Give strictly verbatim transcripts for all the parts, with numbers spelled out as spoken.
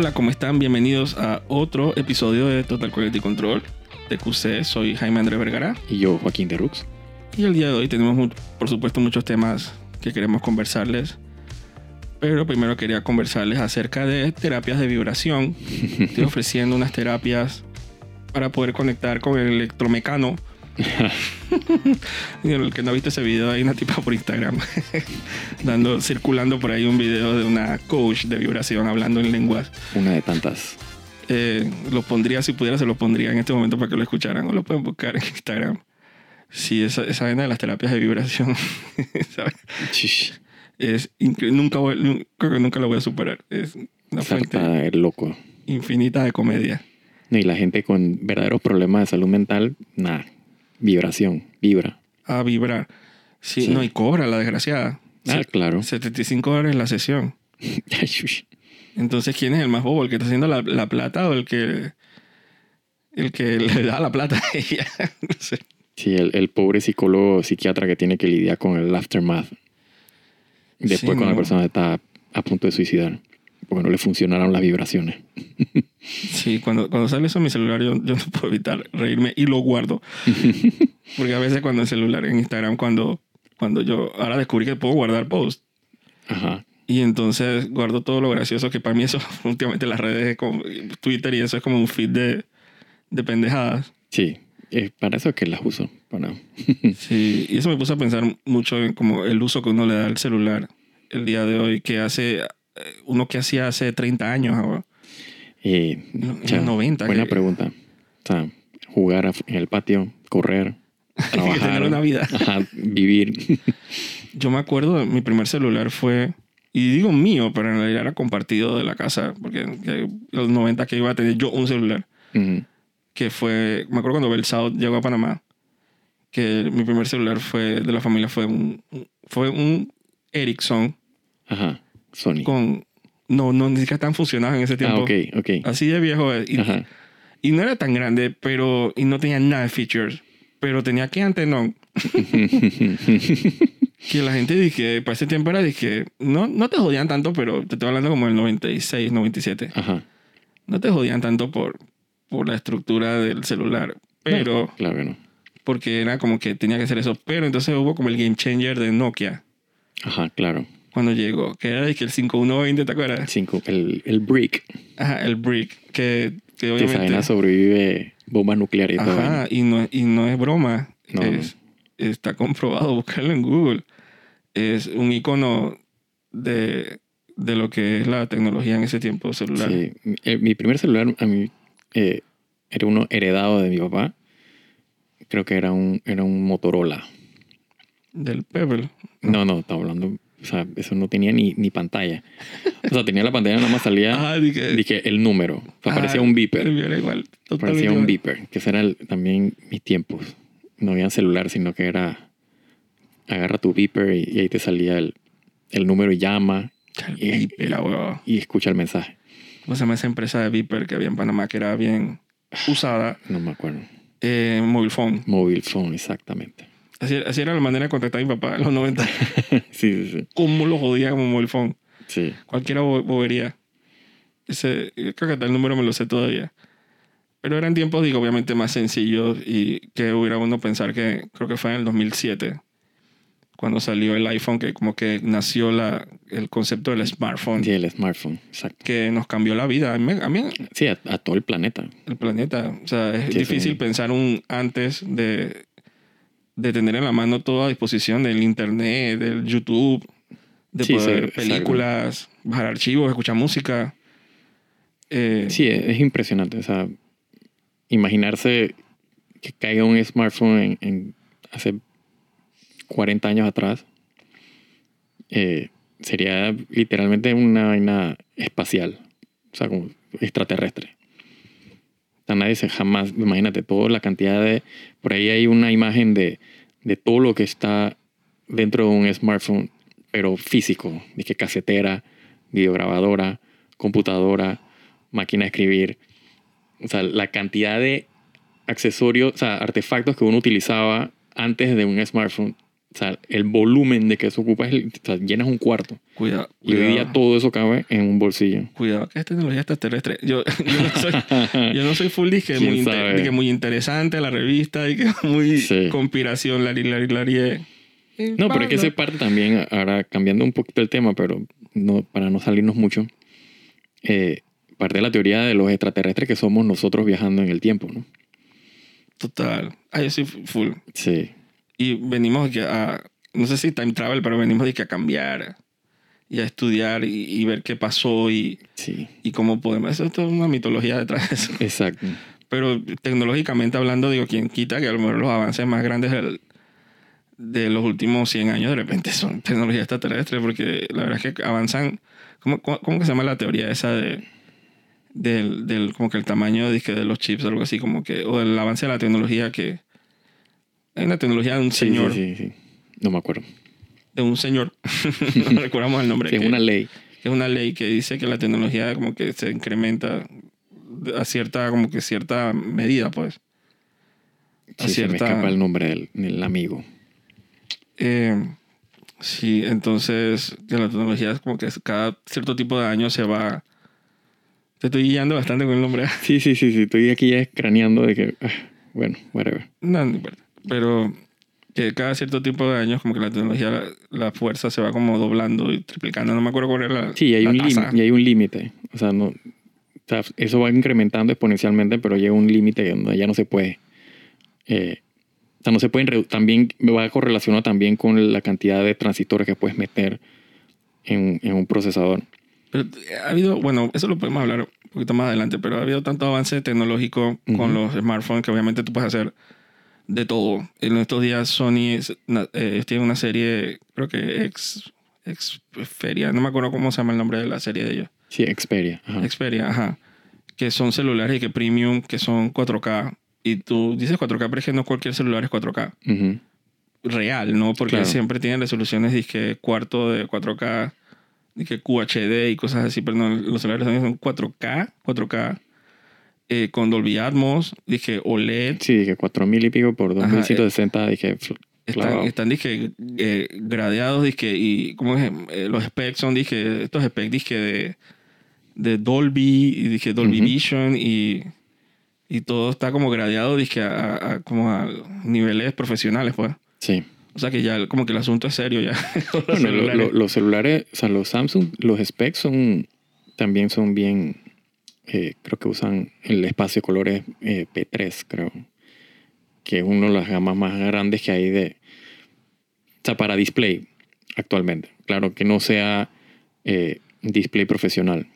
Hola, ¿cómo están? Bienvenidos a otro episodio de Total Quality Control T Q C. Soy Jaime Andrés Vergara. Y yo, Joaquín de Rux. Y el día de hoy tenemos, por supuesto, muchos temas que queremos conversarles. Pero primero quería conversarles acerca de terapias de vibración. Estoy ofreciendo unas terapias para poder conectar con el electromecano. El que no ha visto ese video, hay una tipa por Instagram dando, circulando por ahí un video de una coach de vibración hablando en lenguas. Una de tantas. Eh, lo pondría, si pudiera, se lo pondría en este momento para que lo escucharan, o lo pueden buscar en Instagram. Sí, esa, esa vaina de las terapias de vibración, ¿sabes? Es incre- nunca voy, nunca, creo que nunca lo voy a superar. Es una Sarta fuente loco. Infinita de comedia. Y la gente con verdaderos problemas de salud mental, nada. Vibración, vibra. Ah, vibrar. Sí, sí. No, y cobra la desgraciada. Ah, Se- claro. setenta y cinco dólares la sesión. Entonces, ¿quién es el más bobo? ¿El que está haciendo la, la plata o el que el que le da la plata a ella? No sé. Sí, el, el pobre psicólogo o psiquiatra que tiene que lidiar con el aftermath. Después sí, cuando no. La persona está a punto de suicidar. Porque no le funcionaron las vibraciones. Sí, cuando, cuando sale eso en mi celular, yo, yo no puedo evitar reírme y lo guardo. Porque a veces cuando el celular, en Instagram, cuando, cuando yo... Ahora descubrí que puedo guardar posts. Ajá. Y entonces guardo todo lo gracioso, que para mí eso, últimamente las redes, como Twitter y eso, es como un feed de, de pendejadas. Sí, es para eso que las uso. Para... Sí, y eso me puso a pensar mucho en como el uso que uno le da al celular el día de hoy, que hace... uno que hacía hace treinta años ahora. Eh, ya, noventa. Buena que... pregunta. O sea, jugar en el patio, correr, trabajar. Tener una vida. Ajá, vivir. Yo me acuerdo, mi primer celular fue, y digo mío, pero en realidad era compartido de la casa, porque en los noventa que iba a tener yo un celular. Uh-huh. Que fue, me acuerdo cuando Bell South llegó a Panamá, que mi primer celular fue de la familia fue un, fue un Ericsson. Ajá. Sony. Con, no, no, ni siquiera están funcionados en ese tiempo. Ah, okay, okay. Así de viejo. Y, y no era tan grande, pero... Y no tenía nada de features. Pero tenía que antenón. Que la gente dije... Para ese tiempo era dije... No, no te jodían tanto, pero... Te estoy hablando como del noventa y seis, noventa y siete. Ajá. No te jodían tanto por... Por la estructura del celular. Pero... No, claro que no. Porque era como que tenía que hacer eso. Pero entonces hubo como el game changer de Nokia. Ajá, claro. Cuando llegó, que era el cinco uno veinte, ¿te acuerdas? cinco, el, el brick. Ajá, el brick. Que, que obviamente... Esa vaina sobrevive bombas nucleares. Ajá, y no, y no es broma. No, es, no. Está comprobado, buscarlo en Google. Es un icono de, de lo que es la tecnología en ese tiempo celular. Sí, mi primer celular a mí eh, era uno heredado de mi papá. Creo que era un, era un Motorola. ¿Del Pebble? No, no, no estaba hablando... O sea, eso no tenía ni, ni pantalla. O sea, tenía la pantalla, nada más salía ah, dije, dije, el número. O sea, ah, parecía un beeper. Igual, parecía igual. Un beeper. Que ese era el, también mis tiempos. No había celular, sino que era... Agarra tu beeper y, y ahí te salía el, el número y llama. Y, beeper, la y escucha el mensaje. ¿Cómo se llama esa empresa de beeper que había en Panamá que era bien usada? No me acuerdo. Eh, Mobile Phone. Mobile Phone, exactamente. Así, así era la manera de contactar a mi papá en los noventa. Sí, sí, sí. Cómo lo jodía como mobile phone. Sí. Cualquiera bo- bobería. Ese, creo que hasta el número me lo sé todavía. Pero eran tiempos, digo, obviamente más sencillos y que hubiera uno pensar que... Creo que fue en el dos mil siete cuando salió el iPhone, que como que nació la, el concepto del smartphone. Sí, el smartphone, exacto. Que nos cambió la vida. A mí, a mí, sí, a, a todo el planeta. El planeta. O sea, es sí, difícil sí. Pensar un antes de... de tener en la mano todo a disposición del internet, del YouTube, de sí, poder ver películas, salgo. Bajar archivos, escuchar música. Eh, sí, es, es impresionante. O sea, imaginarse que caiga un smartphone en, en hace cuarenta años atrás eh, sería literalmente una vaina espacial, o sea, como extraterrestre. Nadie se jamás, imagínate, toda la cantidad de... Por ahí hay una imagen de, de todo lo que está dentro de un smartphone, pero físico. Dije, casetera, videograbadora, computadora, máquina de escribir. O sea, la cantidad de accesorios, o sea, artefactos que uno utilizaba antes de un smartphone O sea, el volumen de que eso ocupa es el, o sea, llenas un cuarto. Cuidado. Y cuidado. Hoy día todo eso cabe en un bolsillo. Cuidado, que es tecnología extraterrestre. Yo, yo, no, soy, yo no soy full disque, muy, inter, que muy interesante la revista y que muy sí. conspiración, lari, lari, lari. No, pero es que esa parte también, ahora cambiando un poquito el tema, pero no, para no salirnos mucho, eh, parte de la teoría de los extraterrestres que somos nosotros viajando en el tiempo, ¿no? Total. Ah, yo soy full. Sí. Y venimos a, no sé si time travel, pero venimos de que a cambiar y a estudiar y, y ver qué pasó y, sí. y cómo podemos. Eso es toda una mitología detrás de eso. Exacto. Pero tecnológicamente hablando, digo, quien quita que a lo mejor los avances más grandes del, de los últimos cien años de repente son tecnología extraterrestre, porque la verdad es que avanzan. ¿Cómo, cómo, cómo que se llama la teoría esa de, del, del, como que el tamaño de, de los chips, algo así, como que, o el avance de la tecnología que. Hay una tecnología de un sí, señor. Sí, sí, sí. No me acuerdo. De un señor. No recordamos el nombre. Sí, que es una ley. Que es una ley que dice que la tecnología como que se incrementa a cierta, como que cierta medida, pues. A sí, cierta... se me escapa el nombre del, del amigo. Eh, sí, entonces que la tecnología es como que cada cierto tipo de año se va... Te estoy guiando bastante con el nombre. Sí, sí, sí. sí. Estoy aquí ya craneando de que... Bueno, whatever. No, no importa. Pero que cada cierto tipo de años como que la tecnología, la, la fuerza se va como doblando y triplicando. No me acuerdo cuál era la Sí, hay la un lim, y hay un límite. O sea, no, o sea, eso va incrementando exponencialmente, pero llega un límite donde ya no se puede. Eh, o sea, no se pueden... También va correlacionado también con la cantidad de transistores que puedes meter en, en un procesador. Pero ha habido... Bueno, eso lo podemos hablar un poquito más adelante, pero ha habido tanto avance tecnológico con uh-huh. los smartphones que obviamente tú puedes hacer... De todo. En estos días Sony eh, tiene una serie, creo que ex, Xperia, no me acuerdo cómo se llama el nombre de la serie de ellos. Sí, Xperia. Ajá. Xperia, ajá. Que son celulares y que premium, que son cuatro K. Y tú dices cuatro K, pero es que no cualquier celular es cuatro K. Uh-huh. Real, ¿no? Porque claro. Siempre tienen resoluciones disque cuarto de cuatro K, disque Q H D y cosas así, pero no, los celulares son cuatro K, cuatro K. Eh, con Dolby Atmos, dije O L E D. Sí, dije cuatro mil y pico por dos mil ciento sesenta. Ajá, eh, dije, fl- están, están dije, eh, gradeados, dije, y ¿cómo es? Eh, los specs son, dije, estos specs, dije, de, de Dolby, y dije, Dolby uh-huh. Vision, y, y todo está como gradeado, dije, a, a, a, como a niveles profesionales, pues. Sí. O sea que ya, como que el asunto es serio ya. los, bueno, celulares. Lo, lo, los celulares, o sea, los Samsung, los specs son, también son bien... Eh, creo que usan el espacio de colores eh, P tres, creo. Que es una de las gamas más grandes que hay de... O sea, para display actualmente. Claro que no sea eh, display profesional.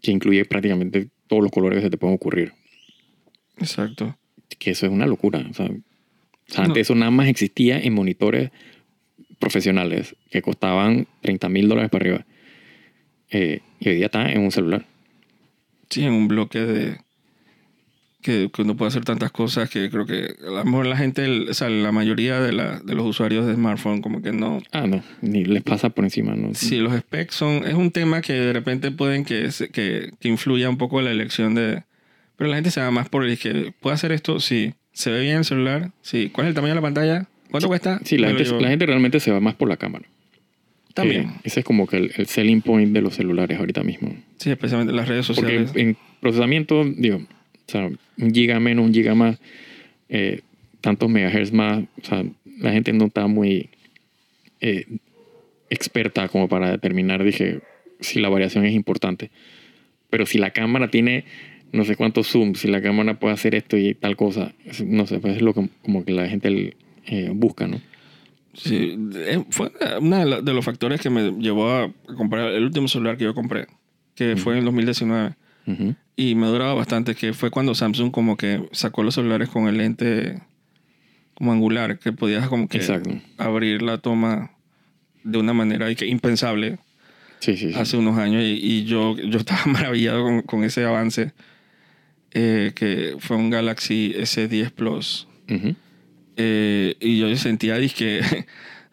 Que incluye prácticamente todos los colores que se te pueden ocurrir. Exacto. Que eso es una locura. O sea, o sea, no. Antes eso nada más existía en monitores profesionales que costaban treinta mil dólares para arriba. Eh, y hoy día está en un celular. Sí, en un bloque de... Que, que uno puede hacer tantas cosas que creo que... A lo mejor la gente, el, o sea, la mayoría de, la, de los usuarios de smartphone como que no... Ah, no, ni les pasa por encima, ¿no? Sí, los specs son... Es un tema que de repente pueden que, que, que influya un poco la elección de... Pero la gente se va más por el que... ¿Puedo hacer esto? Sí. ¿Se ve bien el celular? Sí. ¿Cuál es el tamaño de la pantalla? ¿Cuánto sí, cuesta? Sí, la gente, la gente realmente se va más por la cámara. También. Eh, ese es como que el, el selling point de los celulares ahorita mismo. Sí, especialmente las redes sociales. Porque en, en procesamiento, digo, o sea, un giga menos, un giga más, eh, tantos megahertz más, o sea, la gente no está muy eh, experta como para determinar, dije, si la variación es importante. Pero si la cámara tiene no sé cuántos zoom, si la cámara puede hacer esto y tal cosa, no sé, pues es lo que, como que la gente eh, busca, ¿no? Sí, fue uno de los factores que me llevó a comprar el último celular que yo compré, que uh-huh. fue en dos mil diecinueve. Uh-huh. Y me duraba bastante, que fue cuando Samsung como que sacó los celulares con el lente como angular, que podías como que Exacto. abrir la toma de una manera y que impensable sí, sí, sí. hace unos años. Y, y yo, yo estaba maravillado con, con ese avance, eh, que fue un Galaxy S diez Plus. Uh-huh. Eh, y yo sentía dizque,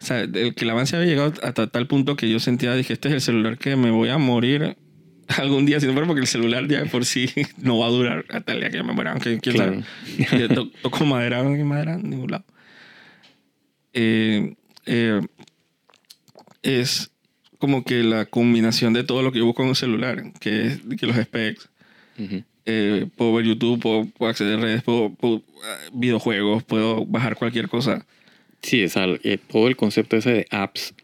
o sea, el, que el avance había llegado hasta tal punto que yo sentía dizque, este es el celular que me voy a morir algún día, si no fuera porque el celular ya por sí no va a durar hasta el día que yo me muera, aunque quién claro. sabe. Yo to, toco madera, no hay madera en ningún lado. eh, eh, es como que la combinación de todo lo que yo busco en un celular, que es que los specs, uh-huh. eh, puedo ver YouTube, puedo, puedo acceder a redes, puedo, puedo videojuegos, puedo bajar cualquier cosa. Sí, o sea, eh, todo el concepto ese de apps,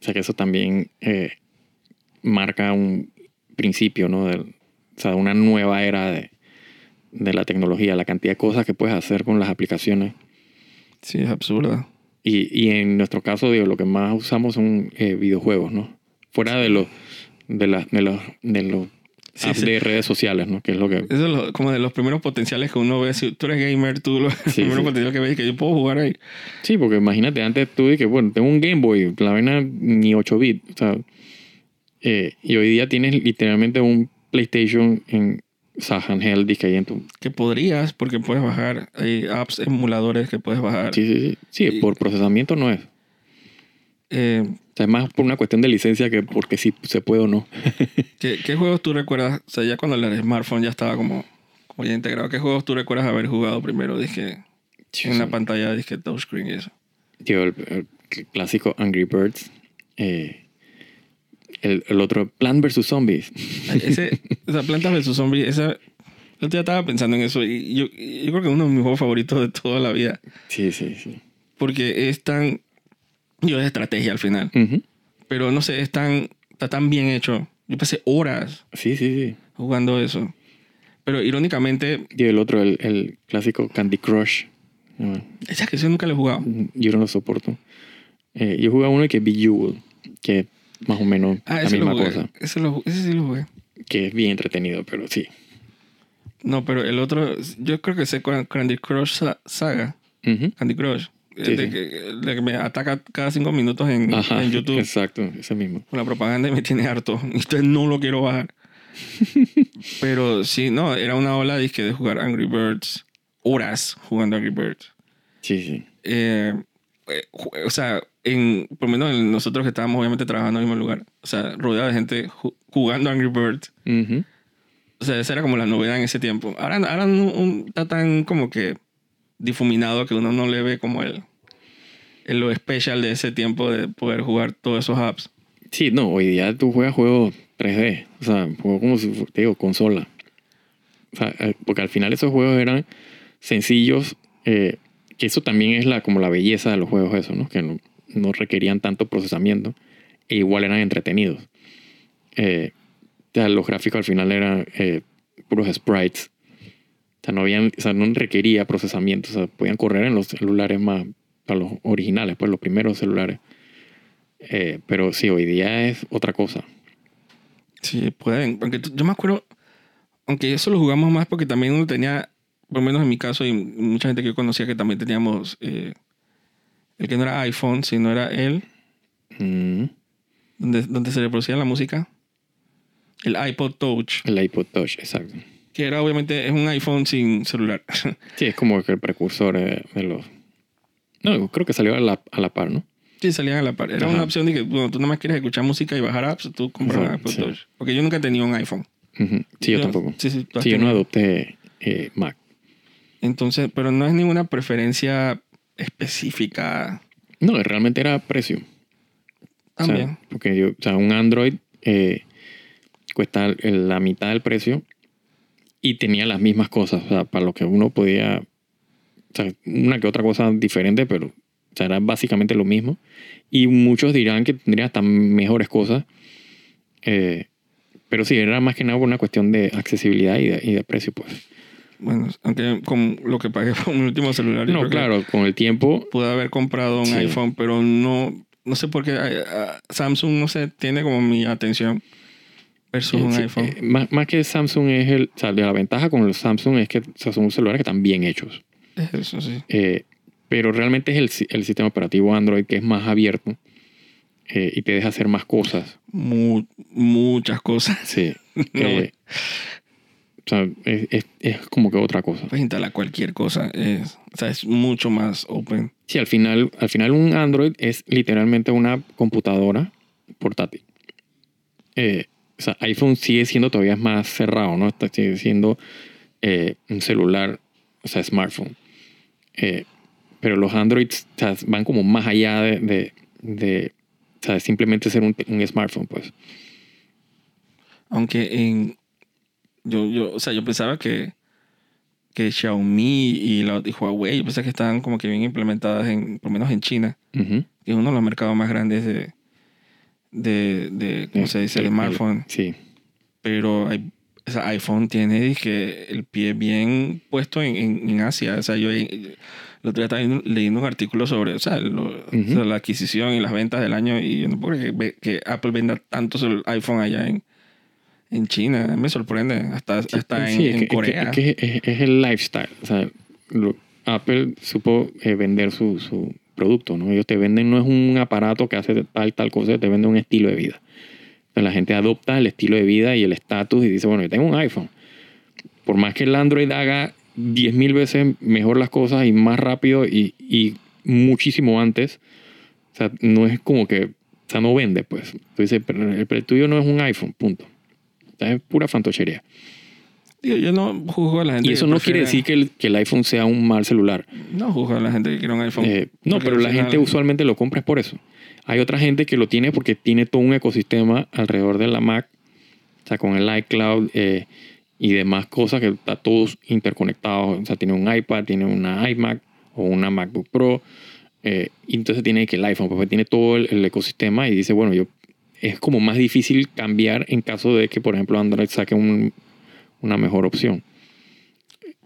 o sea, que eso también eh, marca un principio, ¿no? Del, o sea, una nueva era de, de la tecnología, la cantidad de cosas que puedes hacer con las aplicaciones. Sí, es absurda. Y, y en nuestro caso, digo, lo que más usamos son eh, videojuegos, ¿no? Fuera de los de las de los de los sí, apps sí. de redes sociales, ¿no? Que es lo que... Eso es lo, como de los primeros potenciales que uno ve. Si tú eres gamer, tú lo, sí, el primer sí. potencial que ves es que yo puedo jugar ahí. Sí, porque imagínate, antes tú dices, bueno, tengo un Game Boy, la vaina ni ocho bits, o sea, eh, y hoy día tienes literalmente un PlayStation en Sahan Hell disque ahí en tu... Que podrías, porque puedes bajar. Hay apps, emuladores que puedes bajar. Sí, sí, sí. Sí, y... por procesamiento no es. Eh, o sea, es más por una cuestión de licencia que porque si se puede o no. ¿Qué, qué juegos tú recuerdas? O sea, ya cuando el smartphone ya estaba como, como ya integrado, ¿qué juegos tú recuerdas haber jugado primero? Dije, sí, en sí. la pantalla, dije, touchscreen y eso. Tío, el, el clásico Angry Birds. Eh, el, el otro, Plants versus. Zombies. Ese, esa Plantas versus. Zombies, esa... Yo ya estaba pensando en eso y yo, yo creo que es uno de mis juegos favoritos de toda la vida. Sí, sí, sí. Porque es tan... Yo es estrategia al final. Uh-huh. Pero no sé, es tan, está tan bien hecho. Yo pasé horas sí, sí, sí. jugando eso. Pero irónicamente... Y el otro, el, el clásico Candy Crush. Bueno, esa que yo nunca lo he jugado. Yo no lo soporto. Eh, yo jugaba uno que es Bejeweled, que más o menos ah, la misma cosa. Ese, lo, ese sí lo jugué. Que es bien entretenido, pero sí. No, pero el otro... Yo creo que ese Candy Crush Saga. Uh-huh. Candy Crush. Sí, de, sí. Que, de que me ataca cada cinco minutos en, Ajá, en YouTube. Exacto, ese mismo. La propaganda me tiene harto. Entonces no lo quiero bajar. Pero sí, no, era una ola disque de jugar Angry Birds. Horas jugando Angry Birds. Sí, sí. Eh, o sea, en, por lo menos nosotros que estábamos obviamente trabajando en el mismo lugar. O sea, rodeado de gente jugando Angry Birds. Uh-huh. O sea, esa era como la novedad en ese tiempo. Ahora, ahora no, un, está tan como que difuminado que uno no le ve como el... lo especial de ese tiempo de poder jugar todos esos apps. Sí, no, hoy día tú juegas juegos tres D, o sea, juegos como si, te digo, consola. O sea, porque al final esos juegos eran sencillos, eh, que eso también es la, como la belleza de los juegos esos, ¿no? Que no, no requerían tanto procesamiento e igual eran entretenidos. Eh, o sea, los gráficos al final eran eh, puros sprites. O sea, no habían, o sea, no requería procesamiento, o sea, podían correr en los celulares más... a los originales, pues los primeros celulares. Eh, pero sí, hoy día es otra cosa. Sí, pueden. Aunque yo me acuerdo, aunque eso lo jugamos más porque también uno tenía, por lo menos en mi caso, y mucha gente que yo conocía que también teníamos, eh, el que no era iPhone, sino era el... Mm. Donde, donde se reproducía la música. El iPod Touch. El iPod Touch, exacto. Que era obviamente, es un iPhone sin celular. Sí, es como el precursor eh, de los... No, creo que salió a la, a la par, ¿no? Sí, salían a la par. Era Ajá. una opción de que bueno, tú nada más quieres escuchar música y bajar apps, tú compras Exacto, Apple sí. Touch. Porque yo nunca he tenido un iPhone. Uh-huh. Sí, yo, yo tampoco. Sí, sí, sí yo no adopté eh, Mac. Entonces, pero no es ninguna preferencia específica. No, realmente era precio. También. O sea, porque yo, o sea, un Android eh, cuesta la mitad del precio y tenía las mismas cosas. O sea, para lo que uno podía... O sea, una que otra cosa diferente, pero o sea, era básicamente lo mismo. Y muchos dirán que tendría hasta mejores cosas. Eh, pero sí, era más que nada por una cuestión de accesibilidad y de, y de precio, pues. Bueno, aunque con lo que pagué por mi último celular... No, claro, con el tiempo... Pude haber comprado un sí. iPhone, pero no... No sé por qué Samsung, no sé, tiene como mi atención versus sí, un sí, iPhone. Eh, más, más que Samsung es el... O sea, la ventaja con los Samsung es que o sea, son celulares que están bien hechos. Eso sí. Eh, pero realmente es el, el sistema operativo Android que es más abierto eh, y te deja hacer más cosas. Mu- muchas cosas. Sí. No, eh, o sea, es, es, es como que otra cosa. Puedes instalar cualquier cosa. Es, o sea, es mucho más open. Sí, al final, al final un Android es literalmente una computadora portátil. Eh, o sea, iPhone sigue siendo todavía más cerrado, ¿no? Está, sigue siendo eh, un celular, o sea, smartphone. Eh, pero los Androids, o sea, van como más allá de, de, de o sea, simplemente ser un, un smartphone, pues. Aunque en, yo, yo, o sea, yo pensaba que, que Xiaomi y, la, y Huawei, yo pensaba que estaban como que bien implementadas, en, por lo menos en China, uh-huh. que es uno de los mercados más grandes de, de, de ¿cómo se dice? El, el smartphone. El, sí. Pero hay, o sea, iPhone tiene que el pie bien puesto en, en, en Asia. O sea, yo el otro día estaba leyendo un artículo sobre, o sea, lo, uh-huh. o sea, la adquisición y las ventas del año, y yo no puedo creer que, que Apple venda tantos iPhone allá en, en China. Me sorprende. Hasta, sí, hasta sí, en, en que, Corea. Es, que, es, es el lifestyle. O sea, lo, Apple supo eh, vender su, su producto, ¿no? Ellos te venden, no es un aparato que hace tal, tal cosa, te venden un estilo de vida. La gente adopta el estilo de vida y el estatus y dice, bueno, yo tengo un iPhone. Por más que el Android haga diez mil veces mejor las cosas y más rápido y, y muchísimo antes, o sea, no es como que, o sea, no vende, pues. Tú dices, pero el, el tuyo no es un iPhone, punto. O sea, es pura fantochería. Yo, yo no juzgo a la gente. Y eso no prefiere... quiere decir que el, que el iPhone sea un mal celular. No juzgo a la gente que quiere un iPhone. Eh, no, pero la gente usualmente lo compra es por eso. Hay otra gente que lo tiene porque tiene todo un ecosistema alrededor de la Mac, o sea, con el iCloud eh, y demás cosas, que está todos interconectados. O sea, tiene un iPad, tiene una iMac o una MacBook Pro, eh, y entonces tiene que el iPhone, porque tiene todo el, el ecosistema, y dice, bueno, yo es como más difícil cambiar en caso de que, por ejemplo, Android saque un, una mejor opción.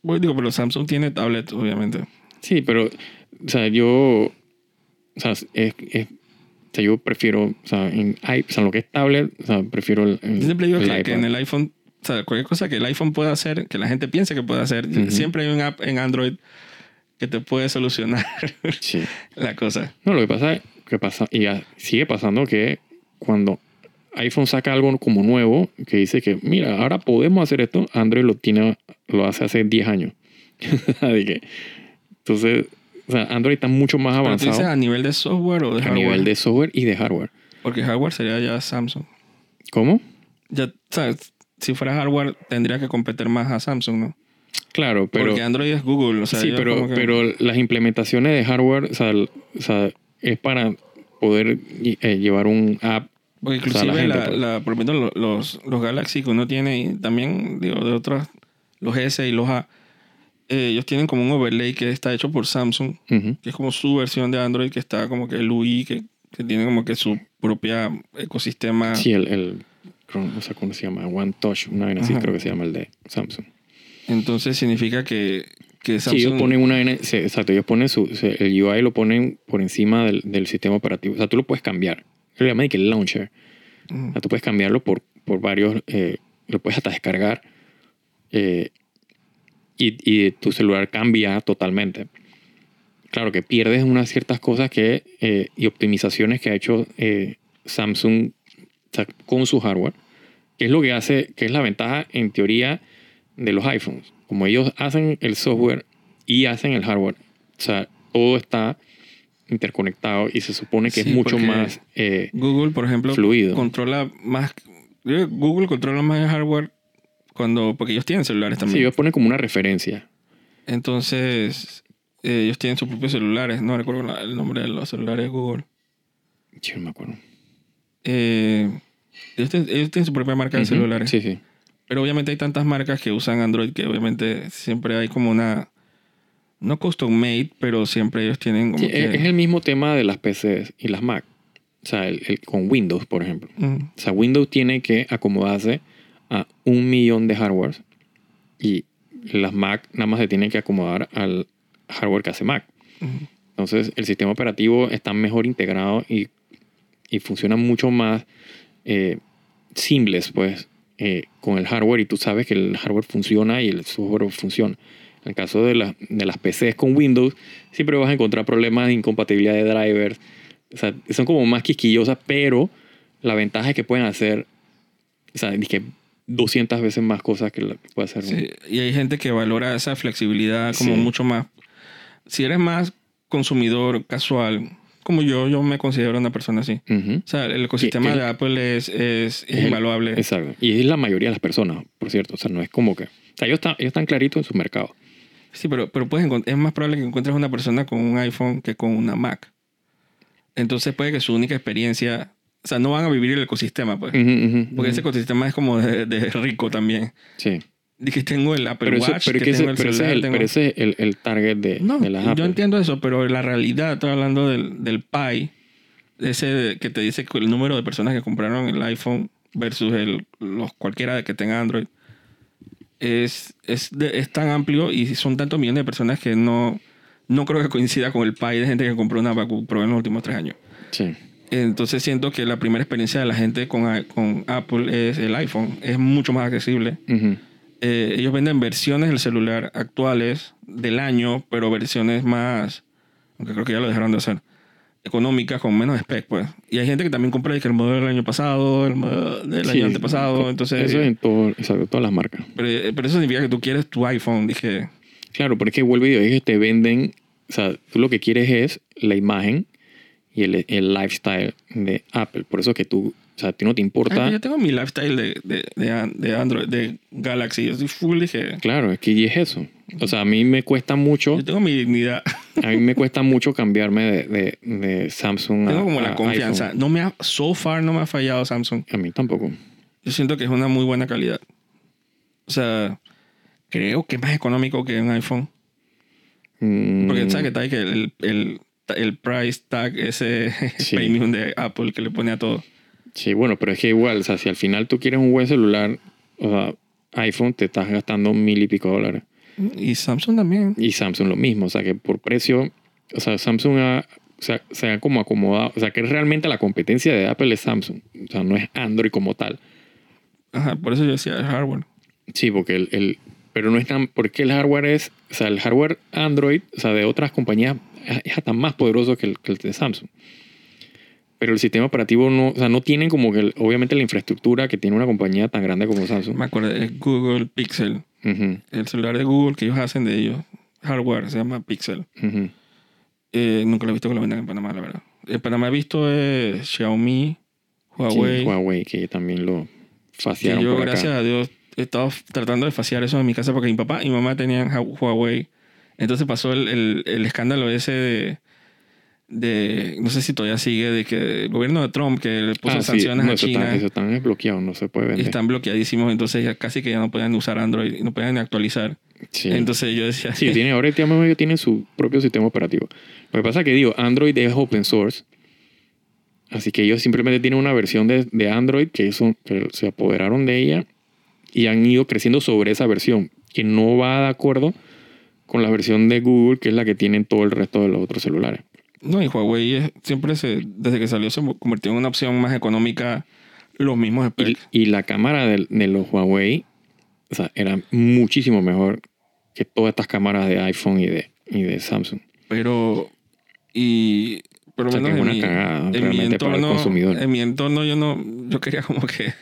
Bueno, digo, pero Samsung tiene tablet, obviamente. Sí, pero, o sea, yo, o sea, es... es O sea, yo prefiero, o sea, en, o sea, lo que es tablet, o sea, prefiero el, el, yo siempre digo el que, que en el iPhone, o sea, cualquier cosa que el iPhone pueda hacer, que la gente piense que puede hacer, uh-huh. siempre hay una app en Android que te puede solucionar sí. la cosa. No, lo que pasa es que pasa, y sigue pasando, que cuando iPhone saca algo como nuevo, que dice que, mira, ahora podemos hacer esto, Android lo tiene, lo hace hace diez años. que, entonces... O sea, Android está mucho más avanzado. ¿Pero dices a nivel de software o de hardware? A nivel de software y de hardware. Porque hardware sería ya Samsung. ¿Cómo? Ya, o sea, si fuera hardware tendría que competir más a Samsung, ¿no? Claro, pero... Porque Android es Google. O sea, sí, pero, que... pero las implementaciones de hardware, o sea, o sea es para poder eh, llevar un app. Porque inclusive, o sea, la, gente, la, la, por ejemplo, los, los Galaxy que uno tiene, y también, digo, de otras, los S y los A, Eh, ellos tienen como un overlay que está hecho por Samsung, uh-huh. que es como su versión de Android, que está como que el U I, que, que tiene como que su propia ecosistema. Sí, el, el o sea, ¿cómo se llama? One Touch, una vaina así, creo que se llama el de Samsung. Entonces significa que, que Samsung... Sí, ellos ponen una... Exacto, ellos ponen su... El U I lo ponen por encima del, del sistema operativo. O sea, tú lo puedes cambiar. Lo llaman el launcher. Uh-huh. O sea, tú puedes cambiarlo por, por varios... Eh, lo puedes hasta descargar. Eh... Y, y tu celular cambia totalmente. Claro que pierdes unas ciertas cosas que, eh, y optimizaciones que ha hecho eh, Samsung, o sea, con su hardware, que es lo que hace, que es la ventaja en teoría de los iPhones. Como ellos hacen el software y hacen el hardware, o sea, todo está interconectado y se supone que sí, es mucho más eh, Google, por ejemplo, fluido. Controla más, Google controla más el hardware. Cuando, porque ellos tienen celulares también. Sí, ellos ponen como una referencia. Entonces, eh, ellos tienen sus propios celulares. No recuerdo el nombre de los celulares de Google. Yo no me acuerdo. Eh, ellos, ten, ellos tienen su propia marca uh-huh. de celulares. Sí, sí. Pero obviamente hay tantas marcas que usan Android que obviamente siempre hay como una... No custom made, pero siempre ellos tienen... Como sí, que... Es el mismo tema de las P Cs y las Mac. O sea, el, el, con Windows, por ejemplo. Uh-huh. O sea, Windows tiene que acomodarse a un millón de hardwares, y las Mac nada más se tienen que acomodar al hardware que hace Mac. Uh-huh. Entonces el sistema operativo está mejor integrado y, y funciona mucho más eh, seamless, pues, eh, con el hardware, y tú sabes que el hardware funciona y el software funciona. En el caso de, la, de las P Cs con Windows siempre vas a encontrar problemas de incompatibilidad de drivers. O sea, son como más quisquillosas, pero la ventaja es que pueden hacer, o sea, es que doscientas veces más cosas que puede hacer. Sí, y hay gente que valora esa flexibilidad como sí. mucho más. Si eres más consumidor casual, como yo, yo me considero una persona así. Uh-huh. O sea, el ecosistema y, de el, Apple es, es, es invaluable. El, exacto. Y es la mayoría de las personas, por cierto. O sea, no es como que... O sea, ellos están, ellos están claritos en su mercado. Sí, pero, pero puedes encont- es más probable que encuentres una persona con un iPhone que con una Mac. Entonces puede que su única experiencia... O sea, no van a vivir el ecosistema, pues. Uh-huh, uh-huh, porque uh-huh. Ese ecosistema es como de, de rico también. Sí. Dije, tengo el Apple Watch, pero ese es el, el target de, no, de las Apple. Yo entiendo eso, pero la realidad, estoy hablando del, del Pi, ese que te dice el número de personas que compraron el iPhone versus el, los cualquiera que tenga Android, es, es, de, es tan amplio y son tantos millones de personas que no, no creo que coincida con el Pi de gente que compró una MacBook Pro en los últimos tres años. Sí. Entonces siento que la primera experiencia de la gente con, con Apple es el iPhone. Es mucho más accesible. Uh-huh. Eh, ellos venden versiones del celular actuales del año, pero versiones más, aunque creo que ya lo dejaron de hacer, económicas con menos spec, pues. Y hay gente que también compra el modelo del año pasado, el modelo del sí, año antepasado. Entonces, eso en todo, exacto, todas las marcas. Pero, pero eso significa que tú quieres tu iPhone, dije. Claro, porque vuelvo y dije, te venden, o sea, tú lo que quieres es la imagen y el, el lifestyle de Apple. Por eso es que tú, o sea, a ti no te importa. Ay, yo tengo mi lifestyle de, de, de, de Android, de Galaxy. Yo soy full, dije. Claro, es que es eso. O sea, a mí me cuesta mucho. Yo tengo mi dignidad. A mí me cuesta mucho cambiarme de, de, de Samsung a iPhone. Tengo como la confianza. iPhone. No me ha, so far no me ha fallado Samsung. A mí tampoco. Yo siento que es una muy buena calidad. O sea, creo que es más económico que un iPhone. Mm. Porque sabes que está ahí que el... el el price tag ese sí. Premium de Apple que le pone a todo. Sí, bueno, pero es que igual, o sea, si al final tú quieres un buen celular, o sea, iPhone te estás gastando mil y pico dólares. Y Samsung también. Y Samsung lo mismo, o sea, que por precio, o sea, Samsung ha, o sea, se ha como acomodado, o sea, que realmente la competencia de Apple es Samsung, o sea, no es Android como tal. Ajá, por eso yo decía el hardware. Sí, porque el, el pero no es tan, porque el hardware es, o sea, el hardware Android, o sea, de otras compañías es hasta más poderoso que el, que el de Samsung. Pero el sistema operativo no, o sea, no tienen como que, el, obviamente, la infraestructura que tiene una compañía tan grande como Samsung. Me acuerdo, es Google Pixel. Uh-huh. El celular de Google que ellos hacen de ellos, hardware, se llama Pixel. Uh-huh. Eh, nunca lo he visto que lo vendan en Panamá, la verdad. En Panamá he visto eh, Xiaomi, Huawei. Sí, Huawei, que también lo faciaron por acá. Yo, gracias a Dios, he estado tratando de faciar eso en mi casa porque mi papá y mi mamá tenían Huawei. Entonces pasó el, el, el escándalo ese de, de... No sé si todavía sigue, de que el gobierno de Trump que le puso ah, sanciones sí. no, a China. Están, eso están bloqueados, no se puede vender. Están bloqueadísimos, entonces ya casi que ya no pueden usar Android, no pueden actualizar. Sí. Entonces yo decía... Sí, tiene, ahora ellos tienen su propio sistema operativo. Lo que pasa es que digo, Android es open source, así que ellos simplemente tienen una versión de, de Android que, son, que se apoderaron de ella y han ido creciendo sobre esa versión, que no va de acuerdo con la versión de Google, que es la que tienen todo el resto de los otros celulares. No, y Huawei es, siempre, se, desde que salió, se convirtió en una opción más económica, los mismos specs. Y, y la cámara de, de los Huawei, o sea, era muchísimo mejor que todas estas cámaras de iPhone y de, y de Samsung. Pero, y, pero o sea, bueno, en, una mi, cagada, en mi entorno, para el consumidor. En mi entorno yo no, yo quería como que,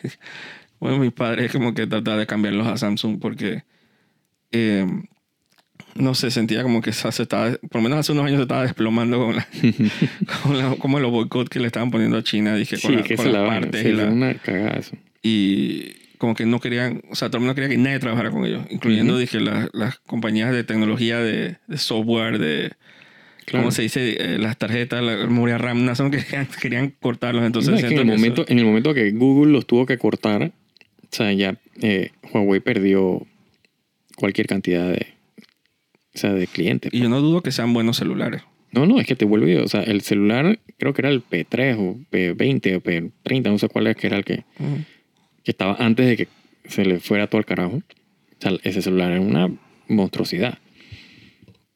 bueno, mis padres como que tratar de cambiarlos a Samsung porque... Eh, no sé, sentía como que se estaba, por lo menos hace unos años se estaba desplomando con la, con la como los boicots que le estaban poniendo a China, dije, sí, con, la, con las la partes. Sí, y, la, una cagada eso. Y como que no querían, o sea, todo el mundo quería que nadie trabajara con ellos, incluyendo, uh-huh. dije, la, las compañías de tecnología, de, de software, de, claro. ¿cómo se dice? Eh, las tarjetas, la memoria RAM, no son que querían, querían cortarlos. Entonces, no, es que en, el que momento, eso... en el momento que Google los tuvo que cortar, o sea, ya eh, Huawei perdió cualquier cantidad de... O sea, de clientes. Y pues. Yo no dudo que sean buenos celulares. No, no, es que te vuelve... O sea, el celular, creo que era el P tres o P veinte o P treinta, no sé cuál era, que era el que, uh-huh. que estaba antes de que se le fuera todo al carajo. O sea, ese celular era una monstruosidad.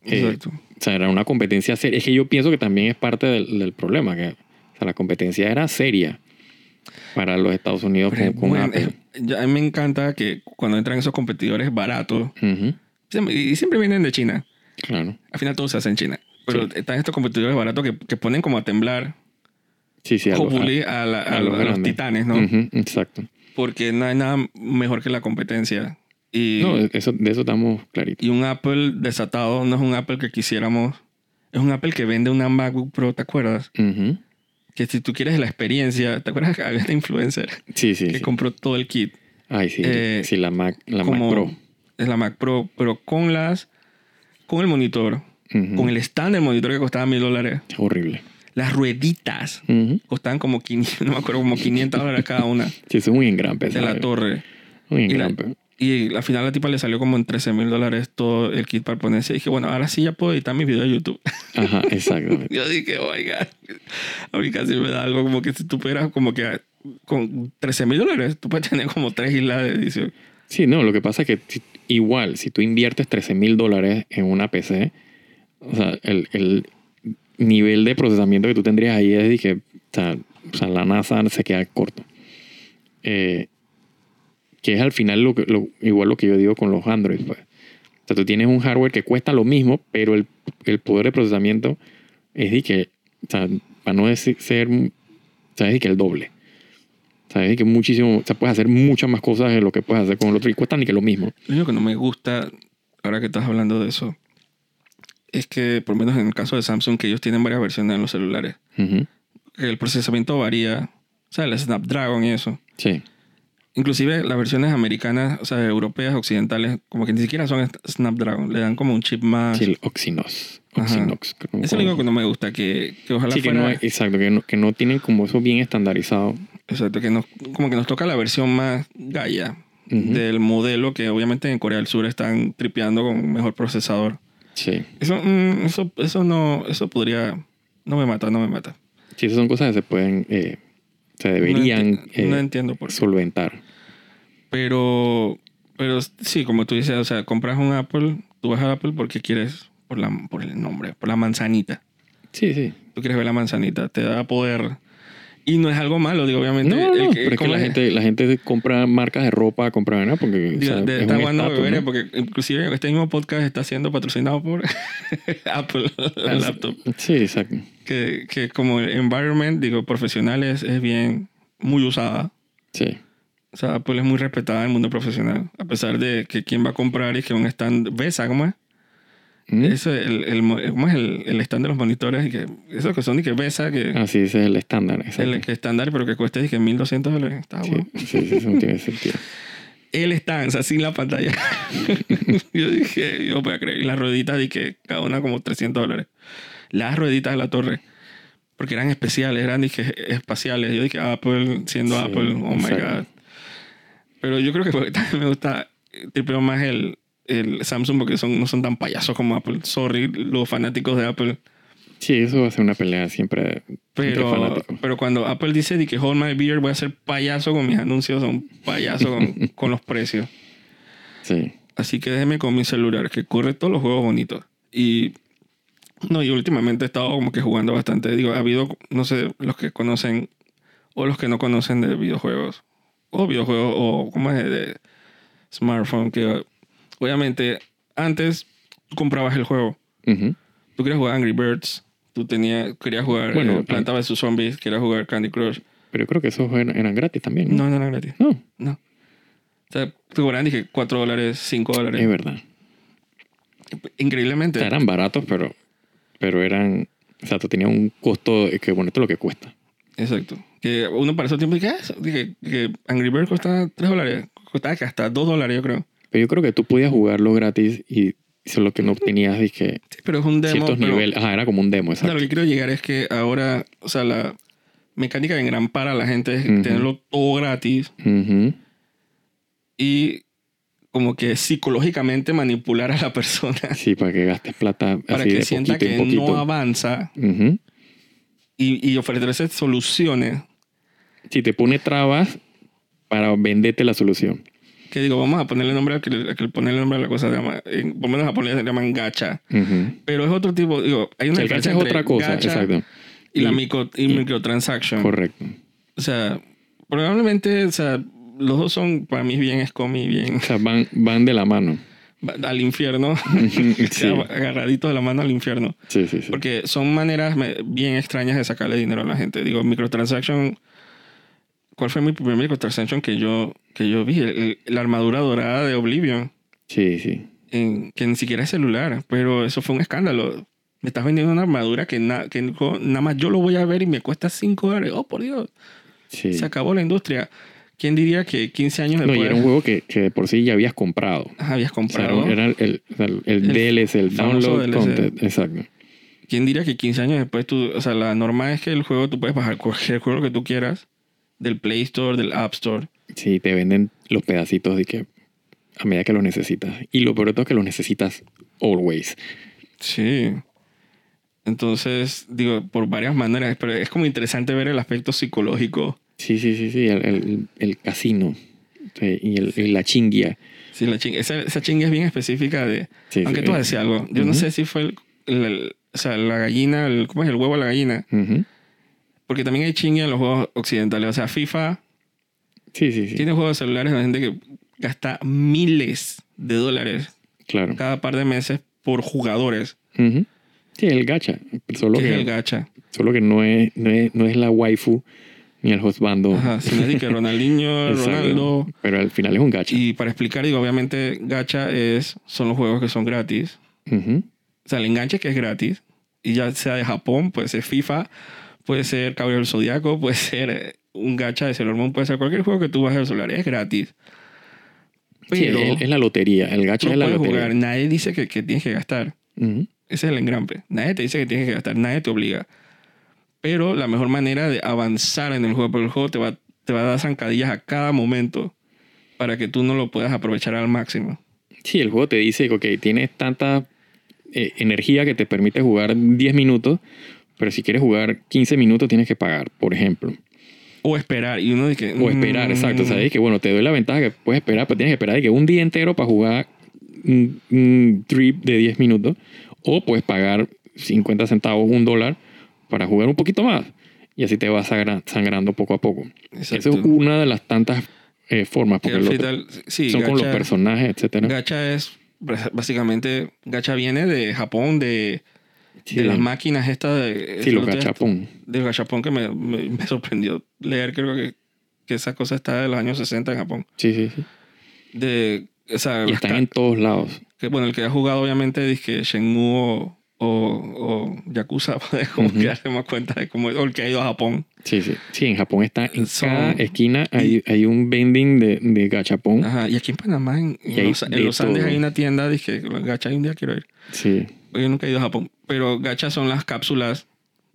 Exacto. Eh, o sea, era una competencia seria. Es que yo pienso que también es parte del, del problema. Que, o sea, la competencia era seria para los Estados Unidos con, con bueno, Apple. Es, ya, a mí me encanta que cuando entran esos competidores baratos... Uh-huh. Y siempre vienen de China. Claro. Al final todo se hace en China. Pero sí. Están estos competidores baratos que, que ponen como a temblar. Sí, sí. A, lo, a, a, la, a, a, lo a los titanes, ¿no? Uh-huh, exacto. Porque no hay nada mejor que la competencia. Y, no, eso, de eso estamos claritos. Y un Apple desatado no es un Apple que quisiéramos. Es un Apple que vende una MacBook Pro, ¿te acuerdas? Uh-huh. Que si tú quieres la experiencia... ¿Te acuerdas que había este influencer? Sí, sí. Que sí. compró todo el kit. Ay, sí. Eh, sí, la Mac, la como, Mac Pro. Es la Mac Pro, pero con las con el monitor, uh-huh. con el stand del monitor que costaba mil dólares. Horrible. Las rueditas uh-huh. costaban como quinientos, no me acuerdo, como quinientos dólares cada una. Sí, eso es muy engrampe. De la torre. Muy engrampe. Y al final la tipa le salió como en trece mil dólares todo el kit para ponerse. Y dije, bueno, ahora sí ya puedo editar mis videos de YouTube. Ajá, exactamente. Yo dije, oiga, a mí casi me da algo como que si tú pudieras como que con trece mil dólares, tú puedes tener como tres islas de edición. Sí, no, lo que pasa es que si, igual, si tú inviertes trece mil dólares en una P C, o sea, el, el nivel de procesamiento que tú tendrías ahí es de que, o sea, la NASA se queda corto. Eh... que es al final lo, lo, igual lo que yo digo con los Android. Pues. O sea, tú tienes un hardware que cuesta lo mismo, pero el, el poder de procesamiento es de que, o sea, para no decir ser, o sea, es de que el doble. O sea, es de que muchísimo, o sea, puedes hacer muchas más cosas de lo que puedes hacer con el otro y cuesta ni que lo mismo. Lo único que no me gusta, ahora que estás hablando de eso, es que, por lo menos en el caso de Samsung, que ellos tienen varias versiones en los celulares, uh-huh. el procesamiento varía, o sea, el Snapdragon y eso. Sí. Inclusive las versiones americanas, o sea, europeas, occidentales, como que ni siquiera son Snapdragon. Le dan como un chip más... Sí, el Oxynos. Oxynox. Eso es lo único que no me gusta, que, que ojalá sí, fuera... Que no, exacto, que no, que no tienen como eso bien estandarizado. Exacto, que nos, como que nos toca la versión más gaya uh-huh. del modelo, que obviamente en Corea del Sur están tripeando con un mejor procesador. Sí. Eso, mm, eso, eso no... Eso podría... No me mata, no me mata. Sí, esas son cosas que se pueden... Eh, se deberían no enti- eh, no entiendo por qué. Solventar. Pero, pero sí, como tú dices, o sea, compras un Apple, tú vas al Apple porque quieres, por, la, por el nombre, por la manzanita. Sí, sí. Tú quieres ver la manzanita, te da poder. Y no es algo malo, digo, obviamente. No, no, el que, pero es que la, es? Gente, la gente compra marcas de ropa, compra, ¿verdad? Porque digo, o sea, de, es está guardando beberes, ¿no? Porque inclusive este mismo podcast está siendo patrocinado por Apple, la laptop. Sí, exacto. Que, que como el environment, digo, profesionales, es bien, muy usada. Sí. O sea, Apple es muy respetada en el mundo profesional. A pesar de que quién va a comprar y que un stand... ¿Besa? ¿Cómo es? ¿Mm? Eso es el, el, ¿cómo es el, el stand de los monitores? Y que, esos que son y que besa. Que, ah, sí, ese es el estándar. El que estándar, pero que cuesta mil doscientos dólares. Está bueno. Sí, sí, sí, eso no tiene sentido. El stand, o sea, sin la pantalla. Yo dije, yo voy a creer. Y las rueditas, dije, cada una como trescientos dólares. Las rueditas de la torre. Porque eran especiales, eran, dije, espaciales. Yo dije, Apple, siendo sí, Apple, oh my God. Pero yo creo que me gusta triple más el... el Samsung porque son, no son tan payasos como Apple. Sorry, los fanáticos de Apple. Sí, eso va a ser una pelea siempre. Pero, pero cuando Apple dice de que hold my beer, voy a ser payaso con mis anuncios, son payaso con, con los precios. Sí. Así que déjeme con mi celular que corre todos los juegos bonitos. Y no, yo últimamente he estado como que jugando bastante. Digo, ha habido, no sé, los que conocen o los que no conocen de videojuegos. O videojuegos o como es de smartphone que... Obviamente, antes tú comprabas el juego. Uh-huh. Tú querías jugar Angry Birds, tú tenías, querías jugar bueno, eh, Planta eh, versus Zombies, querías jugar Candy Crush. Pero yo creo que esos eran, eran gratis también. No, no, no eran gratis. No. No. O sea, te cobraban, dije, cuatro dólares, cinco dólares. Es verdad. Increíblemente. O sea, eran baratos, pero, pero eran... O sea, tú tenías un costo que, bueno, esto es lo que cuesta. Exacto. Que uno para esos tiempos, ¿qué es? Dije que Angry Birds costaba tres dólares. Costaba que hasta dos dólares, yo creo. Yo creo que tú podías jugarlo gratis y solo que no obtenías es que sí, pero es un demo, ciertos pero, niveles. Ajá, era como un demo, exacto. Claro, lo que quiero llegar es que ahora, o sea, la mecánica que engrampara a la gente es uh-huh. tenerlo todo gratis uh-huh. y como que psicológicamente manipular a la persona. Sí, para que gastes plata para así que de sienta poquito, que poquito. No avanza uh-huh. y, y ofrecerse soluciones. Si te pone trabas para venderte la solución. Que digo, vamos a ponerle nombre a que, a que ponerle nombre a la cosa, se llama, en, por lo menos a ponerle se llaman gacha. Uh-huh. Pero es otro tipo, digo, hay una diferencia entre gacha es otra cosa, exacto. Y, y la micro, y y, microtransaction. Correcto. O sea, probablemente, o sea, los dos son, para mí, bien escomi y bien... O sea, van, van de la mano. Al infierno. Sí. O sea, agarraditos de la mano al infierno. Sí, sí, sí. Porque son maneras bien extrañas de sacarle dinero a la gente. Digo, microtransaction... ¿Cuál fue mi primer microtransaction que yo, que yo vi? El, el, la armadura dorada de Oblivion. Sí, sí. En, que ni siquiera es celular, pero eso fue un escándalo. Me estás vendiendo una armadura que, na, que nada más yo lo voy a ver y me cuesta cinco dólares. ¡Oh, por Dios! Sí. Se acabó la industria. ¿Quién diría que quince años después? No, y era un juego que, que por sí ya habías comprado. Ajá, habías comprado. O sea, era el, el, el, el D L C, el download D L C. Content. Exacto. ¿Quién diría que quince años después tú... O sea, la norma es que el juego tú puedes bajar cualquier juego que tú quieras del Play Store, del App Store. Sí, te venden los pedacitos de que a medida que los necesitas. Y lo peor de todo es que los necesitas always. Sí. Entonces, digo, por varias maneras. Pero es como interesante ver el aspecto psicológico. Sí, sí, sí, sí. El, el, el casino. Sí, y el, sí. La chinguia. Sí, la chinguia. Esa, esa chinguia es bien específica de... Sí, aunque sí, tú vas a decir algo. Yo uh-huh. no sé si fue el, el, el... O sea, la gallina... El, ¿cómo es? El huevo a la gallina. Uh-huh. Porque también hay chinguia en los juegos occidentales. O sea, FIFA... Sí, sí, sí. Tiene juegos de celulares de gente que gasta miles de dólares. Claro. Cada par de meses por jugadores. Uh-huh. Sí, el gacha. Solo que, es el gacha. Solo que no es, no es, no es la waifu ni el husbando. Ajá, sí, es que Ronaldinho, Ronaldo... Pero al final es un gacha. Y para explicar, digo, obviamente gacha es, son los juegos que son gratis. Uh-huh. O sea, el enganche que es gratis. Y ya sea de Japón, puede ser FIFA, puede ser Caballero del Zodiaco, puede ser un gacha de Sailor Moon, puede ser cualquier juego que tú bajes al celular. Es gratis. Pero sí, es, es la lotería. El gacha es la lotería. Jugar. Nadie dice que, que tienes que gastar. Uh-huh. Ese es el engrampe. Nadie te dice que tienes que gastar. Nadie te obliga. Pero la mejor manera de avanzar en el juego, porque el juego te va, te va a dar zancadillas a cada momento para que tú no lo puedas aprovechar al máximo. Sí, el juego te dice que okay, tienes tanta eh, energía que te permite jugar diez minutos, pero si quieres jugar quince minutos tienes que pagar, por ejemplo. O esperar. Y uno dice, o esperar, mmm. exacto. O sea, es que bueno, te doy la ventaja que puedes esperar, pero tienes que esperar que un día entero para jugar un, un trip de diez minutos. O puedes pagar cincuenta centavos, un dólar, para jugar un poquito más. Y así te vas sangrando poco a poco. Exacto. Esa es una de las tantas eh, formas. Porque los, final, sí, son gacha, con los personajes, etcétera. Gacha es, básicamente, gacha viene de Japón, de, sí, de sí. las máquinas estas. De, sí, los gachapón. Del gachapón que me, me, me sorprendió leer. Creo que, que esa cosa está de los años sesenta en Japón. Sí, sí, sí. De, o sea, y están ca- en todos lados. Que, bueno, el que ha jugado obviamente es que Shenmue o, o, o Yakuza, como uh-huh. que hace más cuenta de cómo es, o el que ha ido a Japón. Sí, sí. Sí, en Japón está en Son, cada esquina hay, y, hay un vending de, de gachapón. Ajá, y aquí en Panamá, en, en Los, en los Andes hay una tienda, dije, gacha hay un día quiero ir. Sí. Yo nunca he ido a Japón, pero gacha son las cápsulas.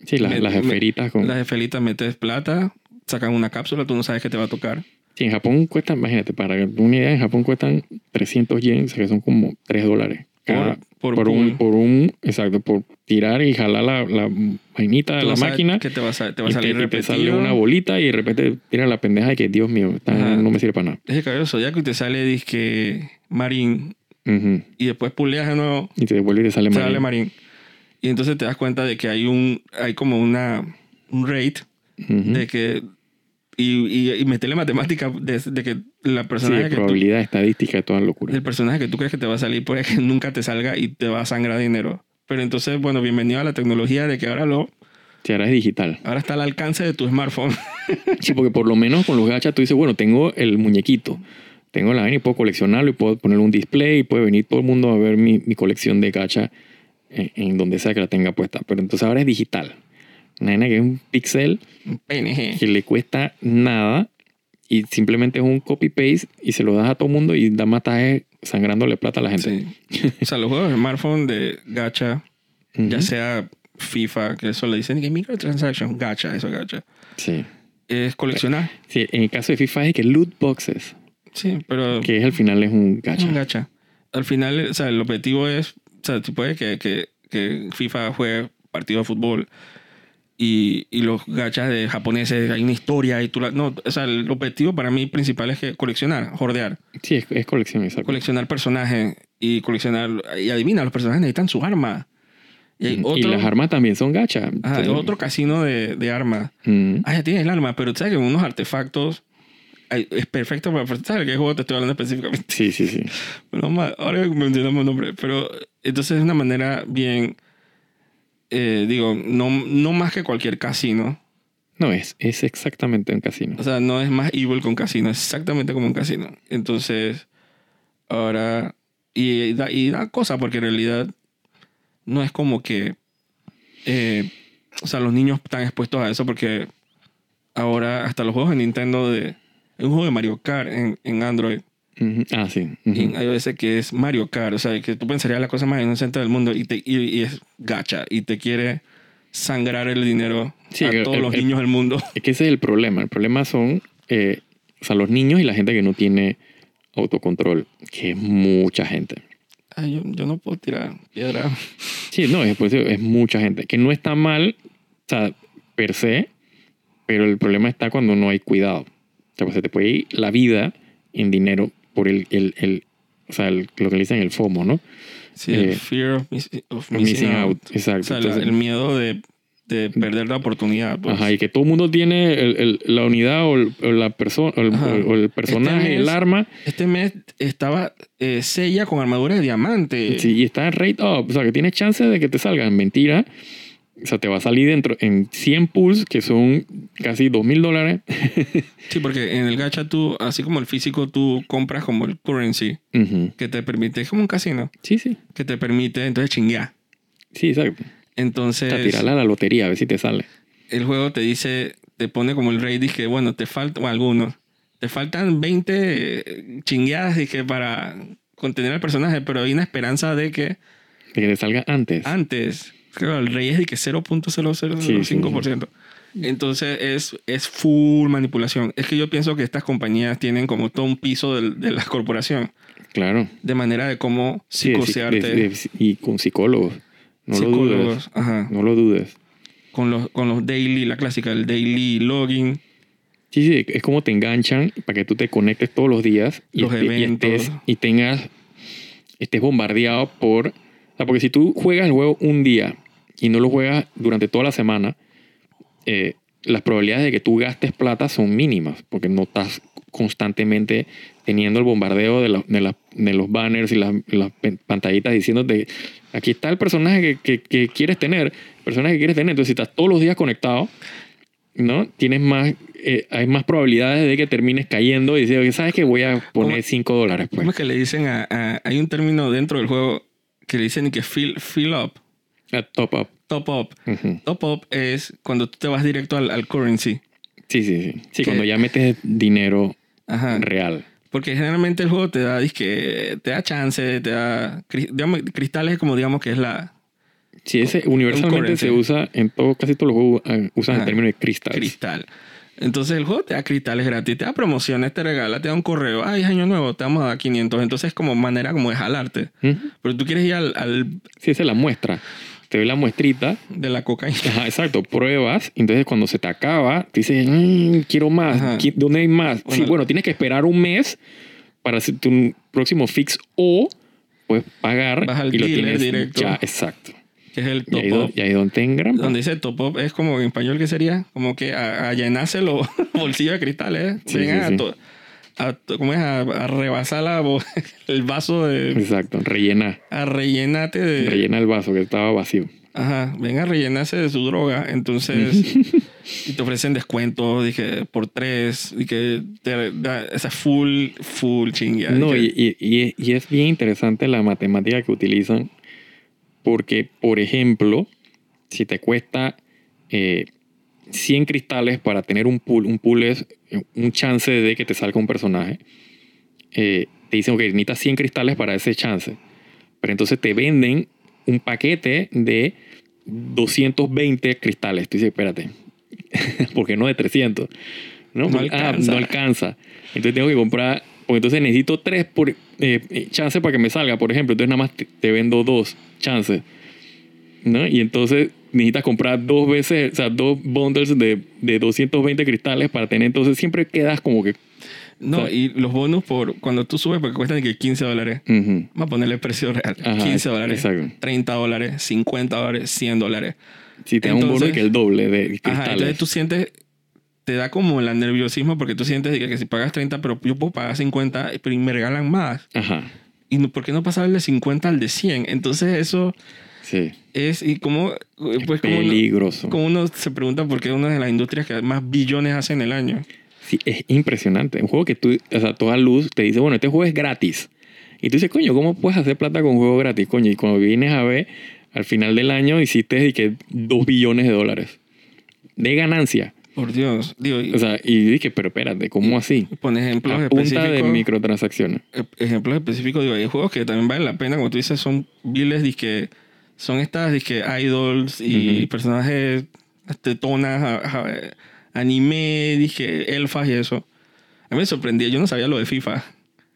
Sí, las, met, las esferitas. Con... Las esferitas, metes plata, sacan una cápsula, tú no sabes qué te va a tocar. Sí, en Japón cuestan, imagínate, para una idea, en Japón cuestan trescientos yenes, o sea que son como tres dólares. Cada, por, por, por, un, por un, exacto, por tirar y jalar la, la vainita de la máquina. Que te va a, te va a salir te, repetido. Te sale una bolita y de repente tiras la pendeja de que, Dios mío, está, no me sirve para nada. Es el cabello zodiaco y te sale, disque, marín. Uh-huh. Y después puleas de nuevo. Y te devuelve y te sale, te marín. sale marín. Y entonces te das cuenta de que hay un, hay como una, un rate uh-huh. de que... Y, y, y meterle matemática de, de que la personaje sí, que probabilidad tú, estadística, toda locura. El personaje que tú crees que te va a salir puede que nunca te salga y te va a sangrar dinero. Pero entonces, bueno, bienvenido a la tecnología de que ahora lo... Sí, ahora es digital. Ahora está al alcance de tu smartphone. Sí, porque por lo menos con los gachas tú dices, bueno, tengo el muñequito. Tengo la vaina y puedo coleccionarlo y puedo ponerle un display y puede venir todo el mundo a ver mi, mi colección de gacha en, en donde sea que la tenga puesta. Pero entonces ahora es digital. Nena, que es un pixel P N G que le cuesta nada y simplemente es un copy-paste y se lo das a todo el mundo y da mataje sangrándole plata a la gente. Sí. O sea, los juegos de smartphone de gacha, uh-huh. ya sea FIFA, que eso le dicen que microtransaction, gacha, eso gacha. Sí. Es coleccionar. Sí, en el caso de FIFA es que loot boxes. Sí, pero... Que es, al final es un gacha. Un gacha. Al final, o sea, el objetivo es... O sea, tú puedes que, que, que FIFA juegue partido de fútbol... Y, y los gachas de japoneses, hay una historia y tú la... No, o sea, el objetivo para mí principal es que coleccionar, jordear. Sí, es, es coleccionar, exacto. Coleccionar personajes y coleccionar... Y adivina, los personajes necesitan sus armas. Y, otro, y las armas también son gachas. Ajá, otro casino de, de armas. Mm. Ah, ya tienes el arma, pero tú sabes que unos artefactos... Es perfecto para... ¿Sabes qué juego te estoy hablando específicamente? Sí, sí, sí. Bueno, más, ahora mencionamos el nombre, pero... Entonces es una manera bien... Eh, digo, no, no más que cualquier casino. No es, es exactamente un casino. O sea, no es más evil con casino, es exactamente como un casino. Entonces, ahora... Y da, y da cosa, porque en realidad no es como que... Eh, o sea, los niños están expuestos a eso porque ahora hasta los juegos de Nintendo de... Hay un juego de Mario Kart en, en Android. Uh-huh. Ah, sí. Uh-huh. Y hay veces que es Mario Kart. O sea, que tú pensarías la cosa más inocente del mundo y, te, y, y es gacha. Y te quiere sangrar el dinero sí, a todos el, los el, niños del mundo. Es que ese es el problema. El problema son eh, o sea, los niños y la gente que no tiene autocontrol, que es mucha gente. Ay, yo, yo no puedo tirar piedra. Sí, no, es, pues, es mucha gente. Que no está mal, o sea, per se, pero el problema está cuando no hay cuidado. O sea, pues se te puede ir la vida en dinero por el, el, el o sea, el, lo que le dicen el FOMO, ¿no? Sí, eh, el fear of, mis, of missing, missing out. out. Exacto. O sea, entonces, el miedo de, de perder la oportunidad. Pues. Ajá, y que todo el mundo tiene el, el, la unidad o, el, o, la perso- o, el, o el personaje, este mes, el arma. Este mes estaba eh, Sella con armadura de diamante. Sí, y está rate up. O sea, que tienes chance de que te salgan. Mentira. O sea, te va a salir dentro en cien pulls, que son casi dos mil dólares. Sí, porque en el gacha tú, así como el físico, tú compras como el currency, uh-huh, que te permite, es como un casino. Sí, sí. Que te permite, entonces, chinguear. Sí, exacto. Entonces... Te tirarla a la lotería, a ver si te sale. El juego te dice, te pone como el rey, dice, bueno, te faltan, bueno, algunos, te faltan veinte chingueadas, dije, para contener al personaje, pero hay una esperanza de que... De que te salga antes. Antes. Claro, el rey es de que cero punto cero cero cinco por ciento. Sí, sí. Entonces es, es full manipulación. Es que yo pienso que estas compañías tienen como todo un piso de, de la corporación. Claro. De manera de cómo psicosearte. Sí, de, de, de, y con psicólogos. No psicólogos, lo dudes. Ajá. No lo dudes. Con los, con los daily, la clásica, el daily login. Sí, sí, es como te enganchan para que tú te conectes todos los días. Y los estés, eventos. Y, estés, y tengas, estés bombardeado por... O sea, porque si tú juegas el juego un día y no lo juegas durante toda la semana, eh, las probabilidades de que tú gastes plata son mínimas, porque no estás constantemente teniendo el bombardeo de, la, de, la, de los banners y las, las pantallitas diciéndote, aquí está el personaje que, que, que quieres tener, el personaje que quieres tener. Entonces, si estás todos los días conectado, ¿no? Tienes más, eh, hay más probabilidades de que termines cayendo y dices, ¿sabes qué? Voy a poner cinco dólares. Pues. ¿Cómo es que le dicen a, a...? Hay un término dentro del juego... que le dicen que fill, fill up. Uh, top up. Top up. Uh-huh. Top up es cuando tú te vas directo al, al currency. Sí, sí, sí. Sí, que, cuando ya metes dinero, ajá, real. Porque generalmente el juego te da, disque, te da chance, te da digamos, cristales, como digamos que es la... Sí, ese universalmente se usa en todo, casi todos los juegos usan, ajá, el término de cristales. Cristal. Entonces el juego te da cristales gratis, te da promociones, te regala, te da un correo. Ay, es año nuevo, te vamos a dar quinientos. Entonces es como manera como de jalarte. Uh-huh. Pero tú quieres ir al, al... Sí, esa es la muestra. Te doy la muestrita. De la cocaína. Ajá, exacto. Pruebas. Entonces cuando se te acaba, te dices, mmm, quiero más. Ajá. ¿Dónde hay más? Bueno, sí, bueno, tienes que esperar un mes para hacer tu próximo fix o puedes pagar. Vas al y dealer lo tienes directo. Ya, exacto. Que es el top up. Y ahí donde te engrampa. Donde dice top up es como en español que sería como que a, a llenarse los bolsillos de cristales. ¿Eh? Sí, vengan sí, a, to, a, to, ¿cómo es? A, a rebasar la, el vaso de... Exacto, rellenar. A rellenarte de... Rellenar el vaso que estaba vacío. Ajá, vengan a rellenarse de su droga. Entonces, y te ofrecen descuentos, dije, por tres, y que te da esa full, full chingada. No, y, y, y, y es bien interesante la matemática que utilizan. Porque, por ejemplo, si te cuesta eh, cien cristales para tener un pool, un pool es un chance de que te salga un personaje, eh, te dicen, ok, necesitas cien cristales para ese chance. Pero entonces te venden un paquete de doscientos veinte cristales. Tú dices, espérate, porque no de trescientos. No, no, alcanza. Ah, no alcanza. Entonces tengo que comprar, porque entonces necesito tres por, eh, chances para que me salga, por ejemplo. Entonces nada más te, te vendo dos chances, ¿no? Y entonces necesitas comprar dos veces, o sea, dos bundles de, de doscientos veinte cristales para tener. Entonces siempre quedas como que... No, o sea, y los bonos por cuando tú subes, porque cuestan que quince dólares. Uh-huh. Vamos a ponerle el precio real. Ajá, quince dólares, exacto. treinta dólares, cincuenta dólares, cien dólares. Si te da un bono de que el doble de cristales. Ajá, entonces tú sientes... Te da como el nerviosismo porque tú sientes que, que si pagas treinta, pero yo puedo pagar cincuenta, pero me regalan más. Ajá. ¿Y no, por qué no pasar de cincuenta al de cien? Entonces eso... Sí. Es, y como, pues, es peligroso. Como uno, como uno se pregunta por qué es una de las industrias que más billones hace en el año. Sí, es impresionante. Un juego que tú, o sea, toda luz te dice, bueno, este juego es gratis. Y tú dices, coño, ¿cómo puedes hacer plata con un juego gratis, coño? Y cuando vienes a ver, al final del año hiciste dos billones de dólares de ganancia. Por Dios. Digo, y, o sea, y dije, pero espérate, ¿cómo así? Pon ejemplos a punta específicos. Punta de microtransacciones. Ejemplos específicos, digo, hay juegos que también valen la pena, como tú dices, son viles, disque, son estas, disque, idols y uh-huh. personajes tetonas, a, a, anime, disque, elfas y eso. A mí me sorprendía, yo no sabía lo de FIFA.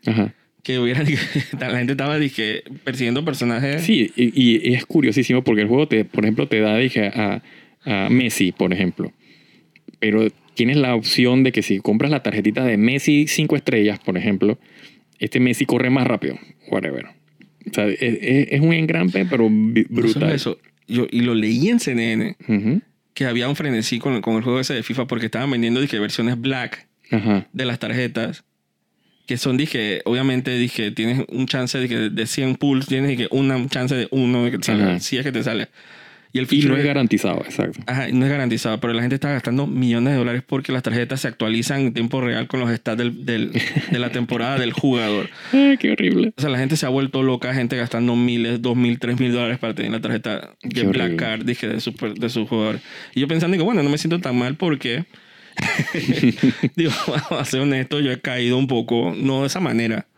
Ajá. Que hubiera, la gente estaba dije, persiguiendo personajes. Sí, y, y es curiosísimo porque el juego, te, por ejemplo, te da dije, a, a Messi, por ejemplo. Pero tienes la opción de que si compras la tarjetita de Messi cinco estrellas, por ejemplo, este Messi corre más rápido. Whatever. O sea, es, es, es un engrampe, pero brutal. No eso. Yo, y lo leí en C N N, uh-huh. que había un frenesí con, con el juego ese de FIFA porque estaban vendiendo dije, versiones black Ajá. de las tarjetas. Que son, dije, obviamente, dije, tienes un chance de, de cien pulls, tienes dije, una chance de uno, de que te salga, si es que te sale. Y, el y no es de... garantizado, exacto. Ajá, no es garantizado, pero la gente está gastando millones de dólares porque las tarjetas se actualizan en tiempo real con los stats del, del, de la temporada del jugador. Ay, qué horrible. O sea, la gente se ha vuelto loca, gente gastando miles, dos mil, tres mil dólares para tener la tarjeta de qué Black horrible. Card, dije, de su, de su jugador. Y yo pensando que, bueno, no me siento tan mal porque... digo, vamos a ser honesto, yo he caído un poco, no de esa manera.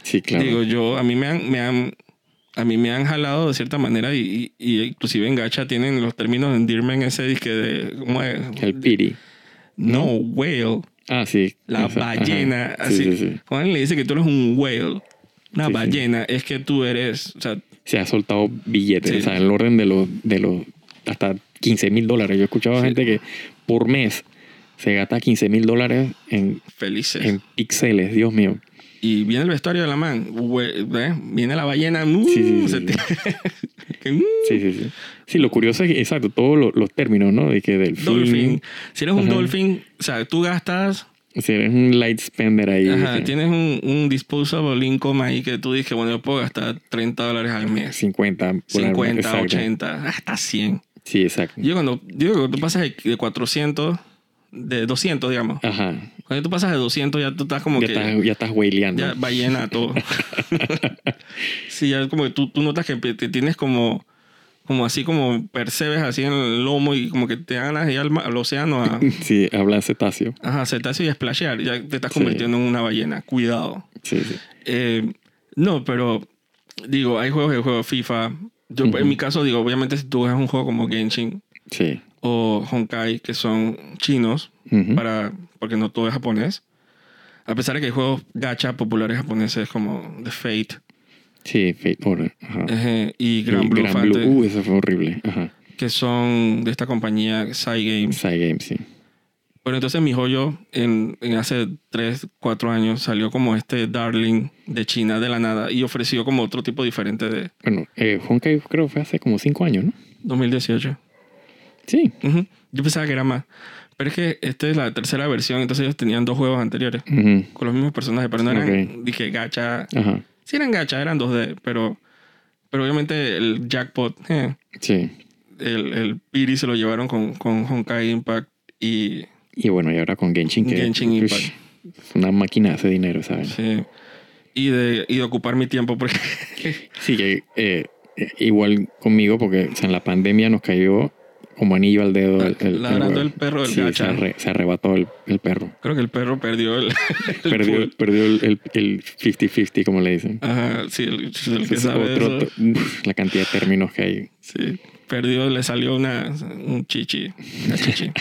Sí, claro. Digo, yo, a mí me han, me han, a mí me han jalado de cierta manera y, y inclusive en gacha tienen los términos de endearment ese disque de... ¿cómo es? El piri. No, whale. Ah, sí. La esa, ballena. Ajá. Así. Sí, sí, sí. Juan le dice que tú eres un whale. Una sí, ballena. Sí. Es que tú eres... O sea, se ha soltado billetes. Sí. O sea, en el orden de los... De los hasta quince mil dólares. Yo he escuchado sí. gente que por mes... Se gasta quince mil dólares en... Felices. En píxeles, Dios mío. Y viene el vestuario de la man. ¿Eh? Viene la ballena. Uh, sí, sí, sí, te... sí, sí, sí. Sí, lo curioso es que, exacto, todos los, los términos, ¿no? De que del Dolphin. Si eres un Ajá. Dolphin, o sea, tú gastas... Si eres un light spender ahí. Ajá, ¿sí? Tienes un, un disposable income ahí que tú dices, bueno, yo puedo gastar treinta dólares al mes. cincuenta. cincuenta, ochenta, hasta cien. Sí, exacto. Yo cuando, yo cuando tú pasas de cuatrocientos... De doscientos, digamos. Ajá. Cuando tú pasas de doscientos, ya tú estás como ya que... Estás, ya estás hueleando. Ya ballena todo. Sí, ya como que tú, tú notas que te tienes como... Como así, como percebes así en el lomo y como que te ganas ir al, al océano a... Sí, habla cetáceo. Ajá, cetáceo y a splashear. Ya te estás convirtiendo sí. en una ballena. Cuidado. Sí, sí. Eh, no, pero... Digo, hay juegos que juego FIFA. Yo, uh-huh. en mi caso, digo, obviamente si tú juegas un juego como Genshin... Sí. O Honkai, que son chinos, uh-huh. para, porque no todo es japonés. A pesar de que hay juegos gacha populares japoneses como The Fate. Sí, Fate Order. Ajá. Ajá. Y Grand Blue Fantasy. Uh, eso fue horrible. Ajá. Que son de esta compañía Cygames. Cygames, sí. Pero entonces miHoYo, en, en hace tres, cuatro años, salió como este darling de China de la nada y ofreció como otro tipo diferente de... Bueno, eh, Honkai creo que fue hace como cinco años, ¿no? dos mil dieciocho. Sí. Uh-huh. Yo pensaba que era más. Pero es que esta es la tercera versión, entonces ellos tenían dos juegos anteriores uh-huh. con los mismos personajes, pero no eran, okay. dije, gacha. Ajá. Sí eran gacha, eran dos D, pero, pero obviamente el jackpot, eh, sí. el, el Piri se lo llevaron con, con Honkai Impact y... Y bueno, y ahora con Genshin. Que Genshin Impact. Es una máquina hace dinero, ¿sabes? Sí. Y de, y de ocupar mi tiempo porque... sí, que eh, igual conmigo, porque o sea, en la pandemia nos cayó... Como anillo al dedo. El, el, Ladrando el, el perro del sí, gacha. Se, arre, se arrebató el, el perro. Creo que el perro perdió el... el perdió perdió el, el, el cincuenta cincuenta, como le dicen. Ajá, sí, el, el que Entonces, sabe otro, eso. La cantidad de términos que hay. Sí, perdió, le salió una, un chichi. Una chichi.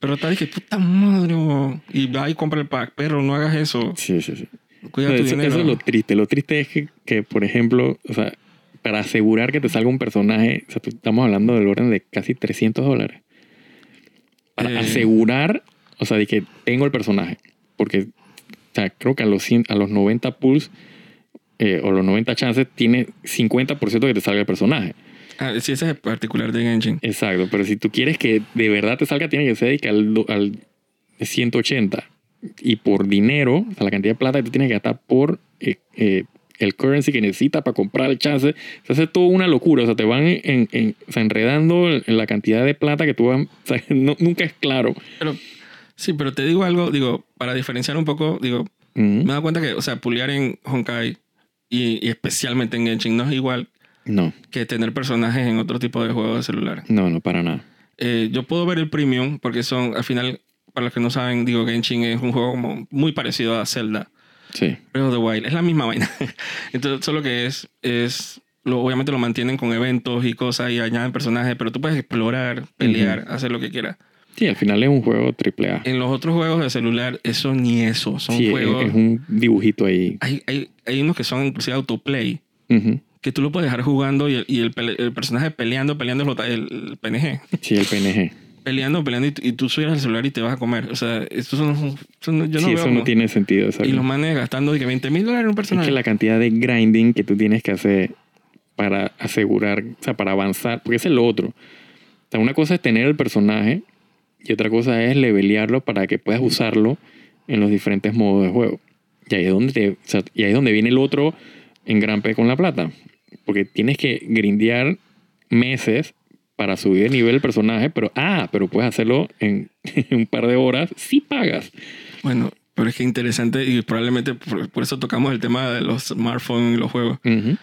Pero está, dije, puta madre, bro. Y va y compra el pack. Perro, no hagas eso. Sí, sí, sí. Cuida no, tu eso, dinero. Eso es lo triste. Lo triste es que, que por ejemplo, o sea... Para asegurar que te salga un personaje, o sea, estamos hablando del orden de casi trescientos dólares. Para eh. asegurar, o sea, de que tengo el personaje. Porque, o sea, creo que a los, cien, a los noventa pulls eh, o los noventa chances tiene cincuenta por ciento que te salga el personaje. Ah, sí, ese es el particular de Genshin. Exacto, pero si tú quieres que de verdad te salga, tiene que ser de que al, al ciento ochenta. Y por dinero, o sea, la cantidad de plata que tú tienes que gastar por... Eh, eh, el currency que necesita para comprar el chance. Se hace toda una locura. O sea, te van en, en, o sea, enredando en la cantidad de plata que tú vas... O sea, no, nunca es claro. Pero, sí, pero te digo algo. Digo, para diferenciar un poco, digo... Uh-huh. Me he dado cuenta que, o sea, pulear en Honkai y, y especialmente en Genshin no es igual... No. Que tener personajes en otro tipo de juegos de celular. No, no, para nada. Eh, yo puedo ver el premium porque son, al final, para los que no saben, digo, Genshin es un juego como muy parecido a Zelda. Sí. Breath of the Wild. Es la misma vaina. Entonces, solo que es, es lo, obviamente lo mantienen con eventos y cosas y añaden personajes, pero tú puedes explorar, pelear, uh-huh. hacer lo que quieras. Sí, al final es un juego triple A. En los otros juegos de celular, eso ni eso. Son sí, juegos... es un dibujito ahí. Hay, hay, hay unos que son inclusive autoplay, uh-huh. que tú lo puedes dejar jugando y el, y el, el personaje peleando, peleando el, el P N G. Sí, el P N G. Peleando, peleando y, y tú subes al celular y te vas a comer. O sea, esto son, son, yo no sí, veo eso como... no tiene sentido. ¿Sabes? Y los manes gastando veinte mil dólares en un personaje. Es que la cantidad de grinding que tú tienes que hacer para asegurar, o sea, para avanzar, porque ese es lo otro. O sea, una cosa es tener el personaje... y otra cosa es levelearlo para que puedas usarlo en los diferentes modos de juego. Y ahí es donde, te, o sea, y ahí es donde viene el otro engrampe con la plata. Porque tienes que grindear meses para subir de nivel el personaje, pero ah, pero puedes hacerlo en, en un par de horas si pagas. Bueno, pero es que interesante y probablemente por, por eso tocamos el tema de los smartphones y los juegos. Uh-huh.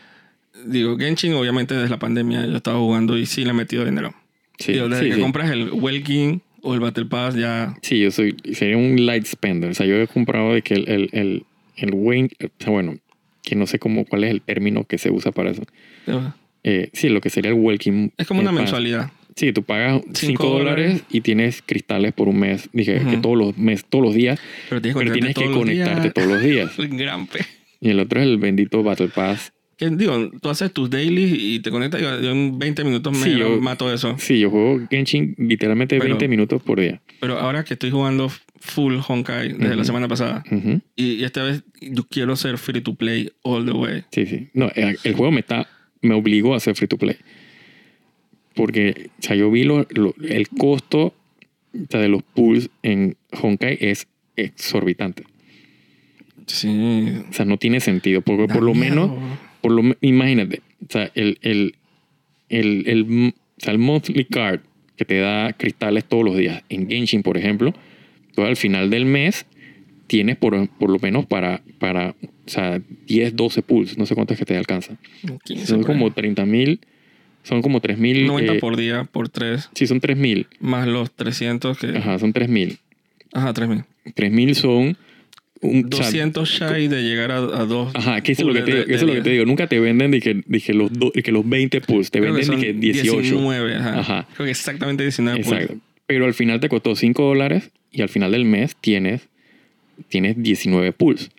Digo, Genshin obviamente desde la pandemia yo estaba jugando y sí le he metido dinero. Sí, Digo, desde sí, que sí. compras el Welkin... o el Battle Pass ya... Sí, yo soy... Sería un light spender. O sea, yo he comprado de que el... el, el, el win, bueno, que no sé cómo, cuál es el término que se usa para eso. Eh, sí, lo que sería el Welcome... Es como una pass. Mensualidad. Sí, tú pagas cinco dólares y tienes cristales por un mes. Dije uh-huh. que todos los meses, todos los días. Pero tienes, pero tienes que conectarte todos los días. Gran pe. Y el otro es el bendito Battle Pass. Que, digo, tú haces tus dailies y te conectas y en veinte minutos me sí, yo, mato eso. Sí, yo juego Genshin literalmente pero, veinte minutos por día. Pero ahora que estoy jugando full Honkai desde uh-huh. la semana pasada uh-huh. y, y esta vez yo quiero ser free to play all the way. Sí, sí. No, el, el juego me está me obligó a ser free to play. Porque, o sea, yo vi lo, lo, el costo, o sea, de los pools en Honkai es exorbitante. Sí. O sea, no tiene sentido. Porque da por lo miedo. menos... Por lo, imagínate, o sea, el, el, el, el, o sea, el monthly card que te da cristales todos los días. En Genshin, por ejemplo, tú al final del mes tienes por, por lo menos para, para o sea, diez, doce pools. No sé cuántos que te alcanza. quince, son como treinta mil. Son como tres mil. noventa eh, por día, por tres. Sí, son tres mil. Más los trescientos que... Ajá, son tres mil. Ajá, tres mil. tres mil son... Un, doscientos o sea, shy de llegar a, a dos. Ajá, que eso es lo que te digo, de, eso de, lo que te digo. Nunca te venden dije, dije los, do, dije los veinte pools. Te venden dije dieciocho. diecinueve, ajá. ajá. Creo que exactamente diecinueve pools. Exacto. Pero al final te costó cinco dólares y al final del mes tienes, tienes diecinueve pools.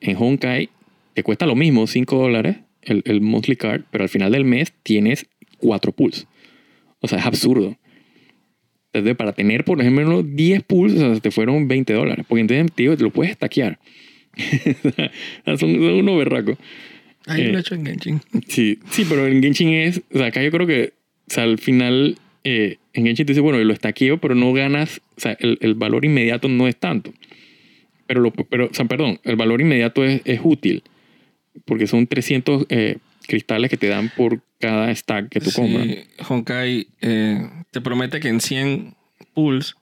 En Honkai te cuesta lo mismo, cinco dólares el, el monthly card, pero al final del mes tienes cuatro pools. O sea, es absurdo. Entonces, para tener, por ejemplo, diez pools, o sea, te fueron veinte dólares. Porque entonces, tío, te lo puedes stackear. son, son unos berracos. Ahí eh, lo he hecho en Genshin. Sí, sí, pero en Genshin es... O sea, acá yo creo que... O sea, al final, eh, en Genshin te dice, bueno, lo stackeo, pero no ganas... O sea, el, el valor inmediato no es tanto. Pero, lo, pero o sea, perdón, el valor inmediato es, es útil. Porque son trescientos... Eh, cristales que te dan por cada stack que tú sí, compras. Honkai eh, te promete que en cien pools...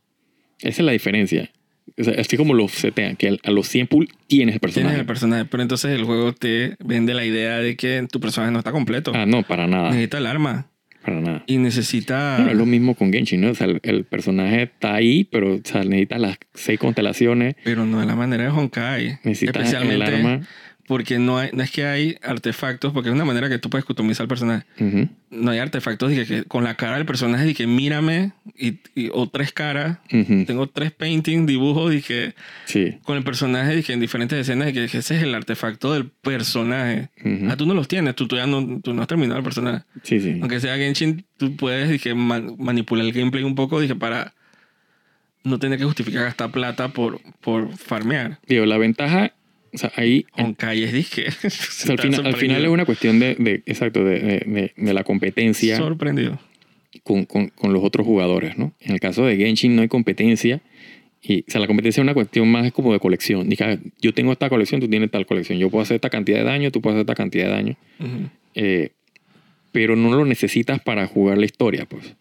Esa es la diferencia. O sea, así como lo setean, que a los cien pools tienes el personaje. Tienes el personaje, pero entonces el juego te vende la idea de que tu personaje no está completo. Ah, no, para nada. Necesita el arma. Para nada. Y necesita... No, es lo mismo con Genshin, ¿no? O sea, el, el personaje está ahí, pero o sea, necesita las seis constelaciones. Pero no de la manera de Honkai. Necesita el arma... Porque no, hay, no es que hay artefactos, porque es una manera que tú puedes customizar al personaje. Uh-huh. No hay artefactos de que, que con la cara del personaje de que mírame, y, y, o tres caras. Uh-huh. Tengo tres paintings, dibujos, de que sí. con el personaje de que en diferentes escenas de que, de que ese es el artefacto del personaje. Uh-huh. Ah, tú no los tienes, tú, tú ya no, tú no has terminado el personaje. Sí, sí. Aunque sea Genshin, tú puedes de que, man, manipular el gameplay un poco de que para no tener que justificar gastar plata por, por farmear. Digo, la ventaja... O sea, ahí... Honkai es disque. O sea, al, final, al final es una cuestión de, de exacto, de, de, de, de la competencia. Sorprendido. Con, con, con los otros jugadores, ¿no? En el caso de Genshin no hay competencia. Y, o sea, la competencia es una cuestión más como de colección. Dice, yo tengo esta colección, tú tienes tal colección. Yo puedo hacer esta cantidad de daño, tú puedes hacer esta cantidad de daño. Uh-huh. Eh, pero no lo necesitas para jugar la historia, pues.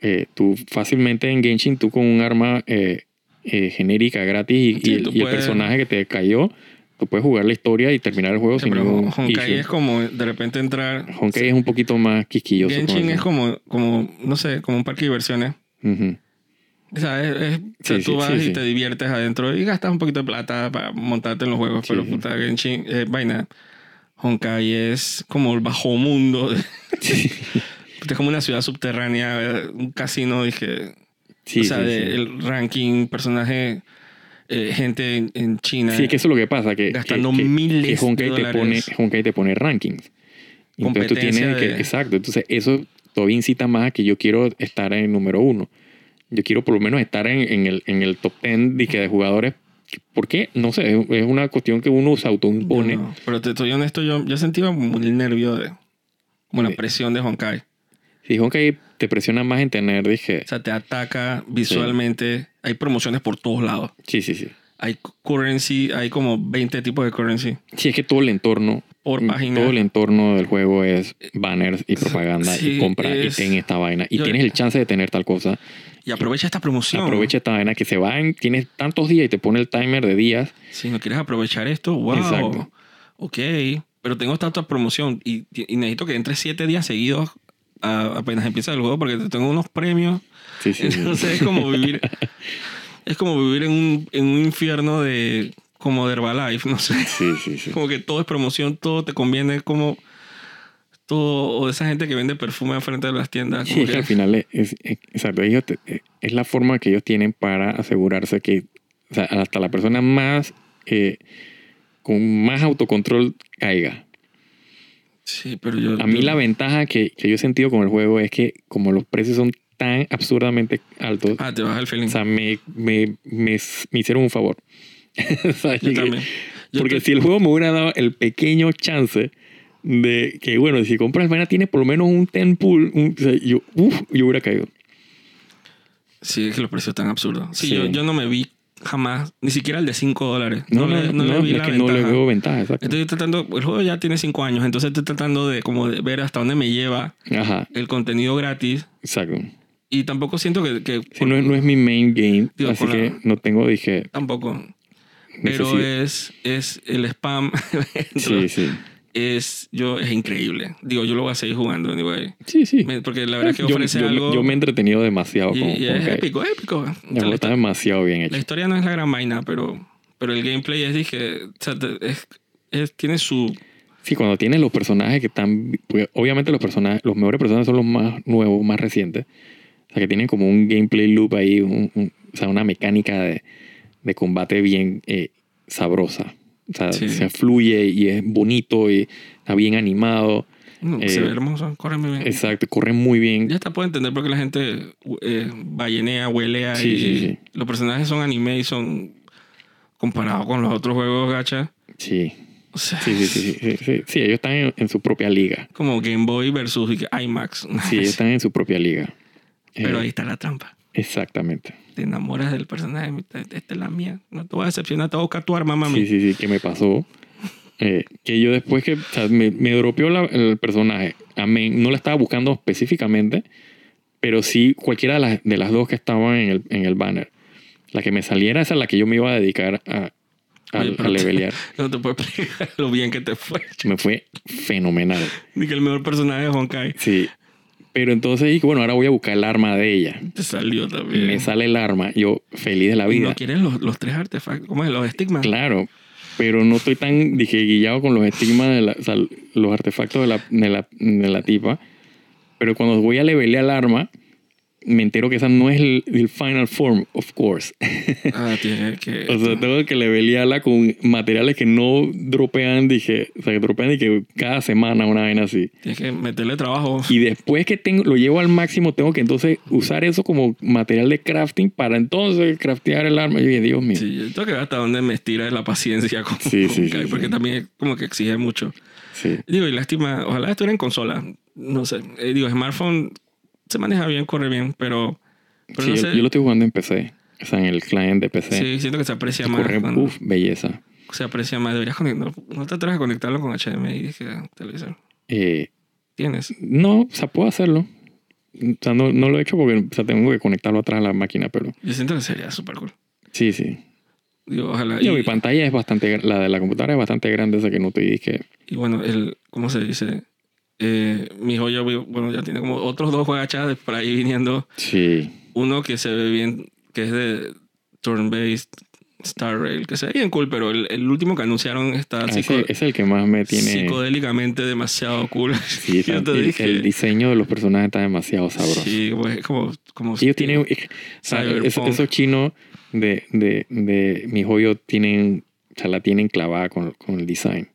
Eh, tú fácilmente en Genshin, tú con un arma... Eh, Eh, genérica gratis y, sí, y, y el personaje que te cayó Tú puedes jugar la historia y terminar el juego sí, sin ningún Honkai issue. Es como de repente entrar... Honkai sí. es un poquito más quisquilloso. Genshin es como, como, no sé, como un parque de diversiones. Uh-huh. O sea, es, es, sí, o sea sí, tú vas sí, y sí. te diviertes adentro y gastas un poquito de plata para montarte en los juegos. Sí, pero sí. puta, Genshin es eh, vaina. Honkai es como el bajo mundo. De... Sí. Es como una ciudad subterránea, un casino, dije... Sí, o sea, sí, de, sí. el ranking, personaje... Eh, gente en, en China. Sí, que eso es lo que pasa, que gastando que, miles que Honkai de dólares. Te pone, Honkai te pone rankings. Entonces tú tienes que, de... exacto. Entonces eso todavía incita más a que yo quiero estar en el número uno. Yo quiero por lo menos estar en, en, el, en el top ten de, de jugadores. ¿Por qué? No sé. Es, es una cuestión que uno se autoimpone. No, pero te estoy honesto, yo, yo sentía el nervio de, como la presión de Honkai. Sí, Honkai te presiona más en tener, dije... O sea, te ataca visualmente. Sí. Hay promociones por todos lados. Sí, sí, sí. Hay currency, hay como veinte tipos de currency. Sí, es que todo el entorno... Por página. Todo el entorno del juego es banners y propaganda sí, y compra es... y ten esta vaina. Y Yo... tienes el chance de tener tal cosa. Y aprovecha esta promoción. Aprovecha esta vaina que se va en... Tienes tantos días y te pone el timer de días. Si no quieres aprovechar esto, wow. Exacto. Ok, pero tengo tanta promoción y, y necesito que entre siete días seguidos... A, apenas empieza el juego porque tengo unos premios. Sí, sí, Entonces sí. es como vivir es como vivir en un, en un infierno de como de Herbalife, no sé. Sí, sí, sí. Como que todo es promoción, todo te conviene, como todo, o esa gente que vende perfume al frente de las tiendas. Sí, como es que al final es, es, es, exacto, ellos te, es la forma que ellos tienen para asegurarse que, o sea, hasta la persona más eh, con más autocontrol caiga. Sí, pero yo, a mí yo... la ventaja que, que yo he sentido con el juego es que como los precios son tan absurdamente altos... Ah, te baja el feeling. O sea, me, me, me, me hicieron un favor. O sea, yo llegué, también. Yo porque te... si el juego me hubiera dado el pequeño chance de que, bueno, si compras vaina tiene por lo menos un ten pool, un, o sea, yo, uf, yo hubiera caído. Sí, es que los precios están absurdos. Sí, sí. Yo, yo no me vi jamás, ni siquiera el de cinco dólares. No, no, le, no, no le vi es la que ventaja. No le veo ventaja, exacto. Estoy tratando, el juego ya tiene cinco años, entonces estoy tratando de, como de ver hasta dónde me lleva. Ajá. El contenido gratis. Exacto. Y tampoco siento que... que sí, por, no, es, no es mi main game, digo, así que la, no tengo, dije... Tampoco. Pero necesito. es es el spam. Sí, sí. Es, yo, es increíble. Digo, yo lo voy a seguir jugando, anyway. Sí, sí. Me, porque la verdad es que ofrece yo, yo, algo... Yo me he entretenido demasiado y, con y es Honkai. épico, épico. O sea, está, está demasiado bien hecho. La historia no es la gran vaina, pero, pero el gameplay es, dije... O sea, es, es, tiene su... Sí, cuando tienes los personajes que están... Obviamente los personajes, los mejores personajes son los más nuevos, más recientes. O sea, que tienen como un gameplay loop ahí. Un, un, o sea, una mecánica de, de combate bien eh, sabrosa. O sea, sí. se fluye y es bonito y está bien animado. No, eh, se ve hermoso, corre muy bien. Exacto, corre muy bien. Ya está, puedo entender por qué la gente eh, ballenea, huelea. Sí, y sí, sí. Los personajes son anime y son comparados con los otros juegos gacha. Sí. O sea, sí, sí, sí, sí, sí, sí, sí. Sí, ellos están en, en su propia liga. Como Game Boy versus IMAX. Sí, ellos están en su propia liga. Pero eh, ahí está la trampa. Exactamente. Te enamoras del personaje. Esta es la mía. No te voy a decepcionar. Te voy a buscar tu arma, mami. Sí, sí, sí. Que me pasó. Eh, que yo después que... O sea, me, me dropeó la, el personaje. A mí, no la estaba buscando específicamente. Pero sí cualquiera de las, de las dos que estaban en el, en el banner. La que me saliera, esa es la que yo me iba a dedicar a, a, Oye, a levelear. Te, no te puedo explicar lo bien que te fue. Me fue fenomenal. Ni que el mejor personaje es Honkai. Sí. Pero entonces dije, bueno, ahora voy a buscar el arma de ella. Te salió también. Me sale el arma. Yo, feliz de la vida. ¿No quieren los, los tres artefactos? ¿Cómo es? ¿Los estigmas? Claro. Pero no estoy tan, dije, guillado con los estigmas, de la, o sea, los artefactos de la, de, la, de la tipa. Pero cuando voy a levelear el arma, me entero que esa no es el, el final form, of course. Ah, tiene que... O sea, tengo que levelearla con materiales que no dropean, dije, o sea, que dropean y que cada semana una vaina así. Tienes que meterle trabajo. Y después que tengo, lo llevo al máximo, tengo que entonces usar eso como material de crafting para entonces craftear el arma. Y Dios mío. Sí, yo tengo que ver hasta dónde me estira la paciencia con, sí, con sí, Kai, sí, porque sí. también es como que exige mucho. Sí. Digo, y lástima, ojalá estuviera en consola. No sé, eh, digo, smartphone... Se maneja bien, corre bien, pero... pero sí, no sé. yo, yo lo estoy jugando en P C. O sea, en el client de P C. Sí, siento que se aprecia más. Corre, cuando, uf, belleza. Se aprecia más. Deberías conectarlo. ¿No te atreves a conectarlo con H D M I? Televisor. Eh, ¿Tienes? No, o sea, puedo hacerlo. O sea, no, no lo he hecho porque o sea, tengo que conectarlo atrás a la máquina, pero... Yo siento que sería súper cool. Sí, sí. Digo, ojalá. Y, y mi pantalla es bastante, la de la computadora es bastante grande, esa que no te dije. Y bueno, el, ¿cómo se dice? Eh, miHoYo, bueno, ya tiene como otros dos juegachas por ahí viniendo. Sí. Uno que se ve bien, que es de turn-based, Star Rail, que se ve bien cool, pero el, el último que anunciaron está... Es, psico- el, es el que más me tiene... Psicodélicamente demasiado cool. Sí, está, el, el diseño de los personajes está demasiado sabroso. Sí, pues como... como ellos tienen... O sea, esos, esos chinos de, de, de miHoYo tienen... O sea, la tienen clavada con, con el design.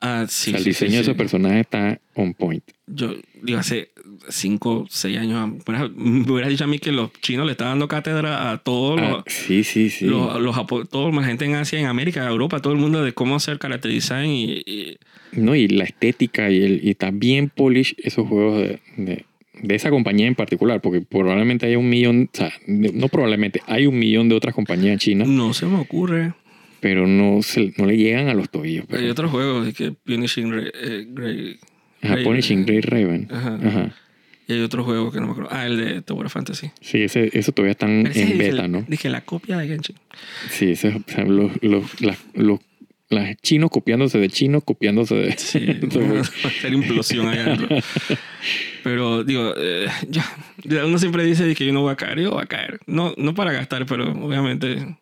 Ah, sí, o sea, el diseño sí, sí, de esos sí. personajes está on point. Yo digo, hace cinco o seis años me hubieras dicho a mí que los chinos le estaban dando cátedra a todos ah, los, sí, sí, sí. los, los toda la gente en Asia, en América, en Europa, todo el mundo, de cómo hacer character design y, y... no, y la estética y, el, y está bien polish esos juegos de, de, de esa compañía en particular, porque probablemente hay un millón, o sea, no probablemente hay un millón de otras compañías chinas. No se me ocurre. Pero no, se, no le llegan a los tobillos. Pero hay otros juegos, es que Punishing Grey eh, Raven. Punishing Grey Raven. Ajá. Ajá. Y hay otro juego que no me acuerdo. Ah, el de Tower of Fantasy. Sí, ese, eso todavía están en dice, beta, ¿no? Dije, la copia de Genshin. Sí, esos o sea, los, los, las, los las chinos copiándose de chinos, copiándose de... Sí, va a ser implosión allá adentro. Pero, digo, eh, ya, uno siempre dice que uno va a caer, yo va a caer. No, no para gastar, pero obviamente...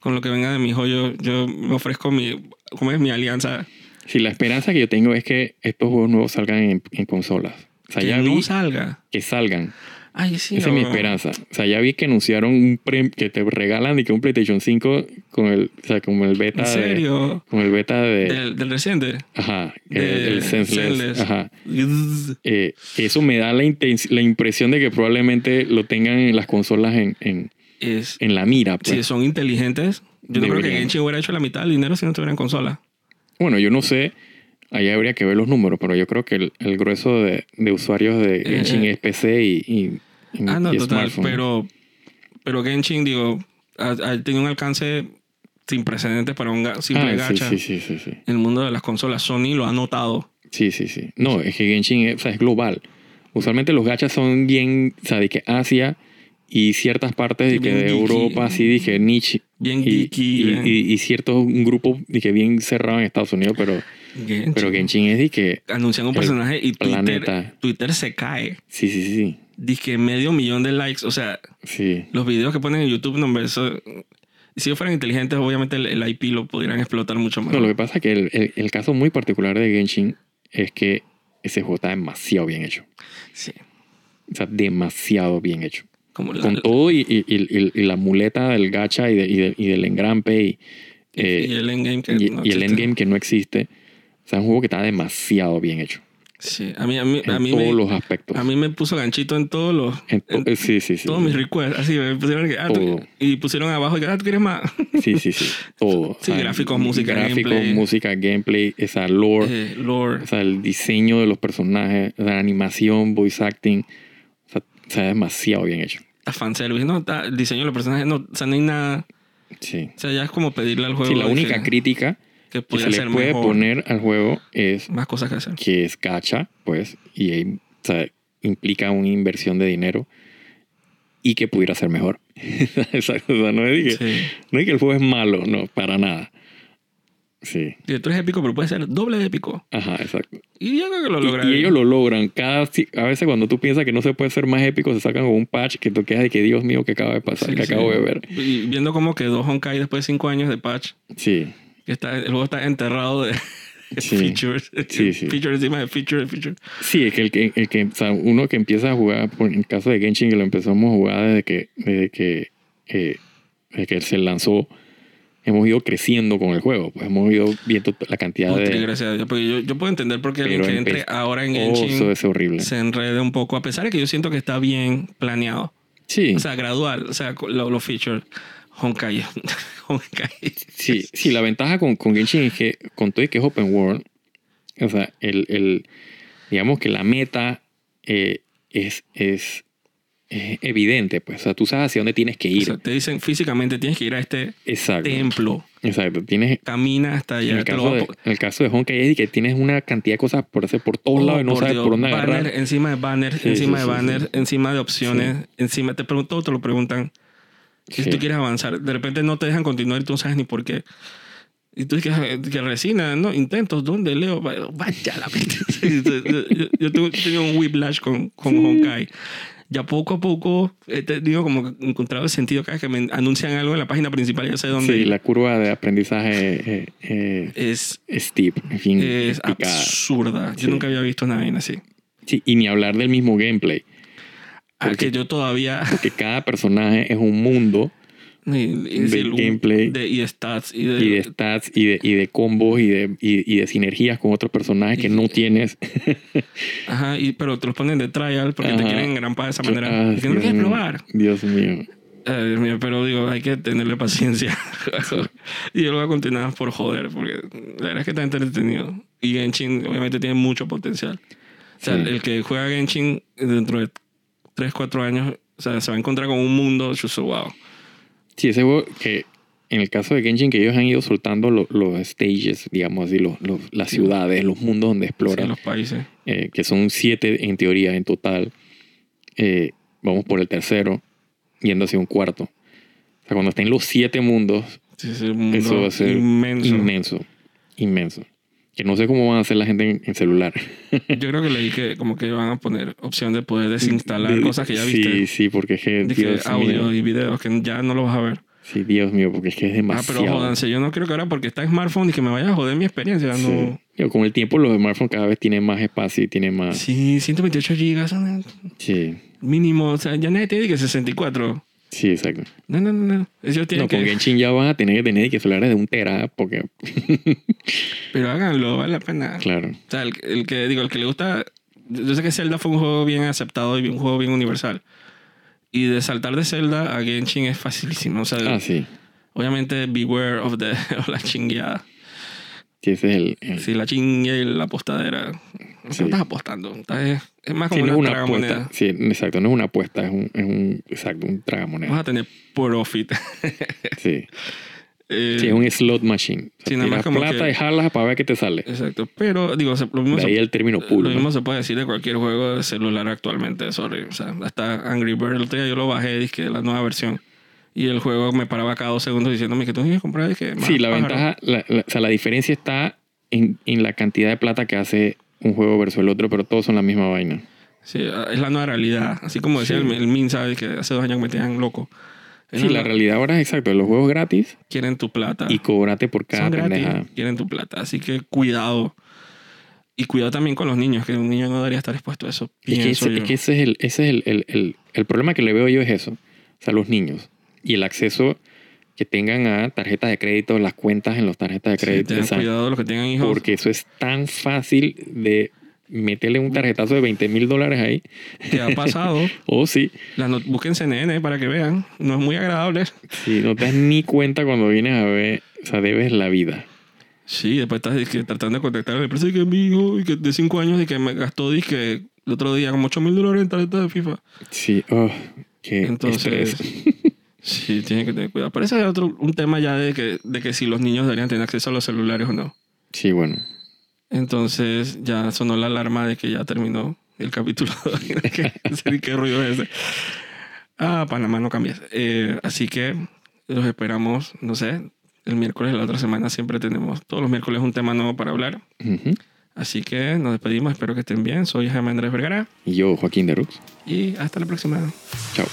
Con lo que venga de miHoYo, yo me ofrezco mi, ¿cómo es? Mi alianza. Sí, la esperanza que yo tengo es que estos juegos nuevos salgan en, en consolas. O sea, que ya no vi salga. Que salgan. Ay, sí. Esa no. es mi esperanza. O sea, ya vi que anunciaron un pre, que te regalan y que un PlayStation cinco con el, o sea, como el beta. ¿En serio? De, con el beta de del, del reciente. Ajá. El, de, el Senseless. Senseless. Ajá. eh, eso me da la, inten- la impresión de que probablemente lo tengan en las consolas en, en Es, en la mira, pues. Si son inteligentes, yo no creo que Genshin hubiera hecho la mitad del dinero si no estuviera en consola. Bueno, yo no sé, ahí habría que ver los números, pero yo creo que el, el grueso de, de usuarios de Genshin eh, es P C y, y, y, ah, no, y total, smartphone. Pero, pero Genshin, digo, ha, ha tenido un alcance sin precedentes para un simple ah, gacha. Sí, sí, sí, sí, sí. En el mundo de las consolas, Sony lo ha notado. Sí, sí, sí. No, es que Genshin es, o sea, es global. Usualmente los gachas son bien, o sea, de que Asia... Y ciertas partes de, que de Europa, así dije, niche. Bien geeky. Y, bien. y, y, y ciertos grupos dije, bien cerrado en Estados Unidos, pero Genshin, pero Genshin es dije... Anuncian un personaje y Twitter, Twitter se cae. Sí, sí, sí. Dije medio millón de likes. O sea, sí. Los videos que ponen en YouTube, no, eso, si ellos fueran inteligentes, obviamente el, el I P lo pudieran explotar mucho más. No, lo que pasa es que el, el, el caso muy particular de Genshin es que ese juego está demasiado bien hecho. Sí. O sea, demasiado bien hecho. Como la, con todo y, y, y, y la muleta del gacha y, de, y, de, y del engrampe y, eh, y el endgame que, y, no y el endgame que no existe. O sea, es un juego que está demasiado bien hecho. Sí, a mí, a mí, en a mí todos me, los aspectos. A mí me puso ganchito en todos los... En to- en, sí, sí, sí. Todos sí. mis requests. Así me pusieron... Ah, tú, y pusieron abajo y ah, ¿tú quieres más? Sí, sí, sí. Todo. Sí, o sea, gráficos, música, gráficos, gameplay. música, gameplay. O sea, lore. Eh, lore. O sea, el diseño de los personajes, la animación, voice acting... O sea, demasiado bien hecho. Está fanservice, ¿no? Está el diseño de los personajes, no, o sea, no hay nada. Sí. O sea, ya es como pedirle al juego. Sí, la única que, crítica que, que se le puede mejor. poner al juego es... Más cosas que hacer. Que es gacha, pues, y o sea, implica una inversión de dinero y que pudiera ser mejor. Exacto. O sea, no es que, sí. no es que el juego es malo, no, para nada. Sí. Y esto es épico, pero puede ser doble de épico. Ajá, exacto. Y yo creo que lo logran. Y, y ellos lo logran. Cada, a veces cuando tú piensas que no se puede ser más épico, se sacan con un patch que tú quedas de que Dios mío, que acaba de pasar, sí, que sí. acabo de ver. Y viendo cómo quedó Honkai después de cinco años de patch. Sí. Que está, el juego está enterrado de sí. features. Sí, sí. Features encima de features, features. Sí, es que, el que, el que o sea, uno que empieza a jugar, por, en el caso de Genshin, que lo empezamos a jugar desde que, desde que, eh, desde que se lanzó. Hemos ido creciendo con el juego, pues hemos ido viendo la cantidad Otra, de... Gracias a Dios, porque yo, yo puedo entender por qué alguien que entre empe... ahora en Genshin oh, es horrible. Se enrede un poco, a pesar de que yo siento que está bien planeado. Sí. O sea, gradual, o sea, los lo features. Honkai. Honkai. Sí, sí, la ventaja con, con Genshin es que, con todo y que es open world, o sea, el, el, digamos que la meta eh, es... es Es evidente, pues. O sea, tú sabes hacia dónde tienes que ir. O sea, te dicen físicamente tienes que ir a este Exacto. templo. Exacto. Tienes, Camina hasta allá. En el, caso de, a... en el caso de Honkai es que tienes una cantidad de cosas por hacer por todos oh, lados y no sabes Dios. por dónde banner, agarrar. Encima de banners, sí, encima sí, de banners, sí, sí. encima de opciones, sí. encima... Te pregunto, te lo preguntan. Sí. Si tú quieres avanzar, de repente no te dejan continuar y tú no sabes ni por qué. Y tú dices que, que resina, ¿no? Intentos, ¿dónde leo? Vaya la pita. yo, yo, yo tenía un whiplash con, con sí. Honkai. Ya poco a poco he tenido como encontrado el sentido cada vez que me anuncian algo en la página principal, ya sé dónde. Sí, la curva de aprendizaje eh, eh, es, es steep. En fin, es picada. Absurda. Yo sí. nunca había visto una vaina así. Sí, y ni hablar del mismo gameplay. Porque, ah, que yo todavía... Porque cada personaje es un mundo... Y, y de el, gameplay de, y de stats y de, y de stats y de, y de combos y de, y, y de sinergias con otros personajes que y, no tienes ajá y, pero te los ponen de trial porque ajá. te quieren grampar de esa manera ah, que no quieres probar. Dios mío. Ay, Dios mío, pero digo, hay que tenerle paciencia. Y yo lo voy a continuar por joder, porque la verdad es que está entretenido y Genshin obviamente tiene mucho potencial. O sea, sí. el que juega Genshin dentro de tres cuatro años, o sea, se va a encontrar con un mundo wow. Sí, ese juego que en el caso de Genshin, que ellos han ido soltando los, los stages, digamos así, los, los, las sí. ciudades, los mundos donde exploran. Sí, los países. Eh, que son siete en teoría en total. Eh, vamos por el tercero, yendo hacia un cuarto. O sea, cuando estén los siete mundos, sí, ese mundo eso va a ser inmenso. inmenso. Inmenso. Que no sé cómo van a hacer la gente en, en celular. Yo creo que leí que como que van a poner opción de poder desinstalar de, cosas que ya viste. Sí, sí, porque es que... Dije, audio mío. Y videos que ya no los vas a ver. Sí, Dios mío, porque es que es demasiado. Ah, pero jodanse, yo no creo que ahora porque está en smartphone y que me vaya a joder mi experiencia. Sí. No... Yo, con el tiempo los smartphones cada vez tienen más espacio y tienen más... Sí, ciento veintiocho gigas. Sí. Mínimo, o sea, ya nadie te dice sesenta y cuatro. Sí, exacto. No, no, no. no. Ellos tienen no, que... con Genshin ya vas a tener que tener que celulares de un tera, porque... Pero háganlo, vale la pena. Claro. O sea, el, el que digo, el que le gusta... Yo sé que Zelda fue un juego bien aceptado y un juego bien universal. Y de saltar de Zelda a Genshin es facilísimo. O sea, ah, sí. Obviamente, beware of the... of la chingueada. Sí, ese es el... el... Sí, la chingueada y la apostadera. O sea, sí. Estás apostando. Estás... Es más como sí, no una, una tragamoneda. Sí, exacto. No es una apuesta, es un, es un, exacto, un tragamoneda. Vas a tener profit. Sí. Eh, sí, es un slot machine. O sea, sí, nada más como plata que, y jalas para ver qué te sale. Exacto. Pero, digo, lo mismo, de ahí se, el término pool, lo mismo ¿no? se puede decir de cualquier juego de celular actualmente. Sorry. O sea, hasta Angry Birds, el otro día yo lo bajé, dizque la nueva versión. Y el juego me paraba cada dos segundos diciéndome que tú tienes que comprar. Dizque, sí, la pájaro. Ventaja, la, la, o sea, la diferencia está en, en la cantidad de plata que hace un juego versus el otro, pero todos son la misma vaina. Sí, es la nueva realidad. Así como decía sí. el, el Min, ¿sabes? Que hace dos años me tenían loco. Es sí, la, la realidad ahora es exacto. Los juegos gratis... Quieren tu plata. Y cobrate por cada pendeja. Quieren tu plata. Así que cuidado. Y cuidado también con los niños, que un niño no debería estar expuesto a eso. Es que, ese, es que ese es, el, ese es el, el, el, el problema que le veo yo es eso. O sea, los niños. Y el acceso que tengan a tarjetas de crédito, las cuentas en las tarjetas de crédito. Sí, tengan esa, cuidado los que tengan hijos. Porque eso es tan fácil de meterle un tarjetazo de veinte mil dólares ahí. ¿Te ha pasado? Oh, sí. Las no, busquen C N N para que vean. No es muy agradable. Sí, no te das ni cuenta cuando vienes a ver. O sea, debes la vida. Sí, después estás que, tratando de contactar a la empresa y que mi hijo y que de cinco años y que me gastó disque el otro día como ocho mil dólares en tarjetas de FIFA. Sí, oh, qué entonces estrés. Sí, tienen que tener cuidado. Pero ese es otro, un tema ya de que, de que si los niños deberían tener acceso a los celulares o no. Sí, bueno. Entonces ya sonó la alarma de que ya terminó el capítulo. ¿Qué ruido es ese? Ah, Panamá no cambias. Eh, así que los esperamos, no sé, el miércoles de la otra semana. Siempre tenemos todos los miércoles un tema nuevo para hablar. Uh-huh. Así que nos despedimos. Espero que estén bien. Soy Jaime Andrés Vergara. Y yo, Joaquín de Rux. Y hasta la próxima. Chao.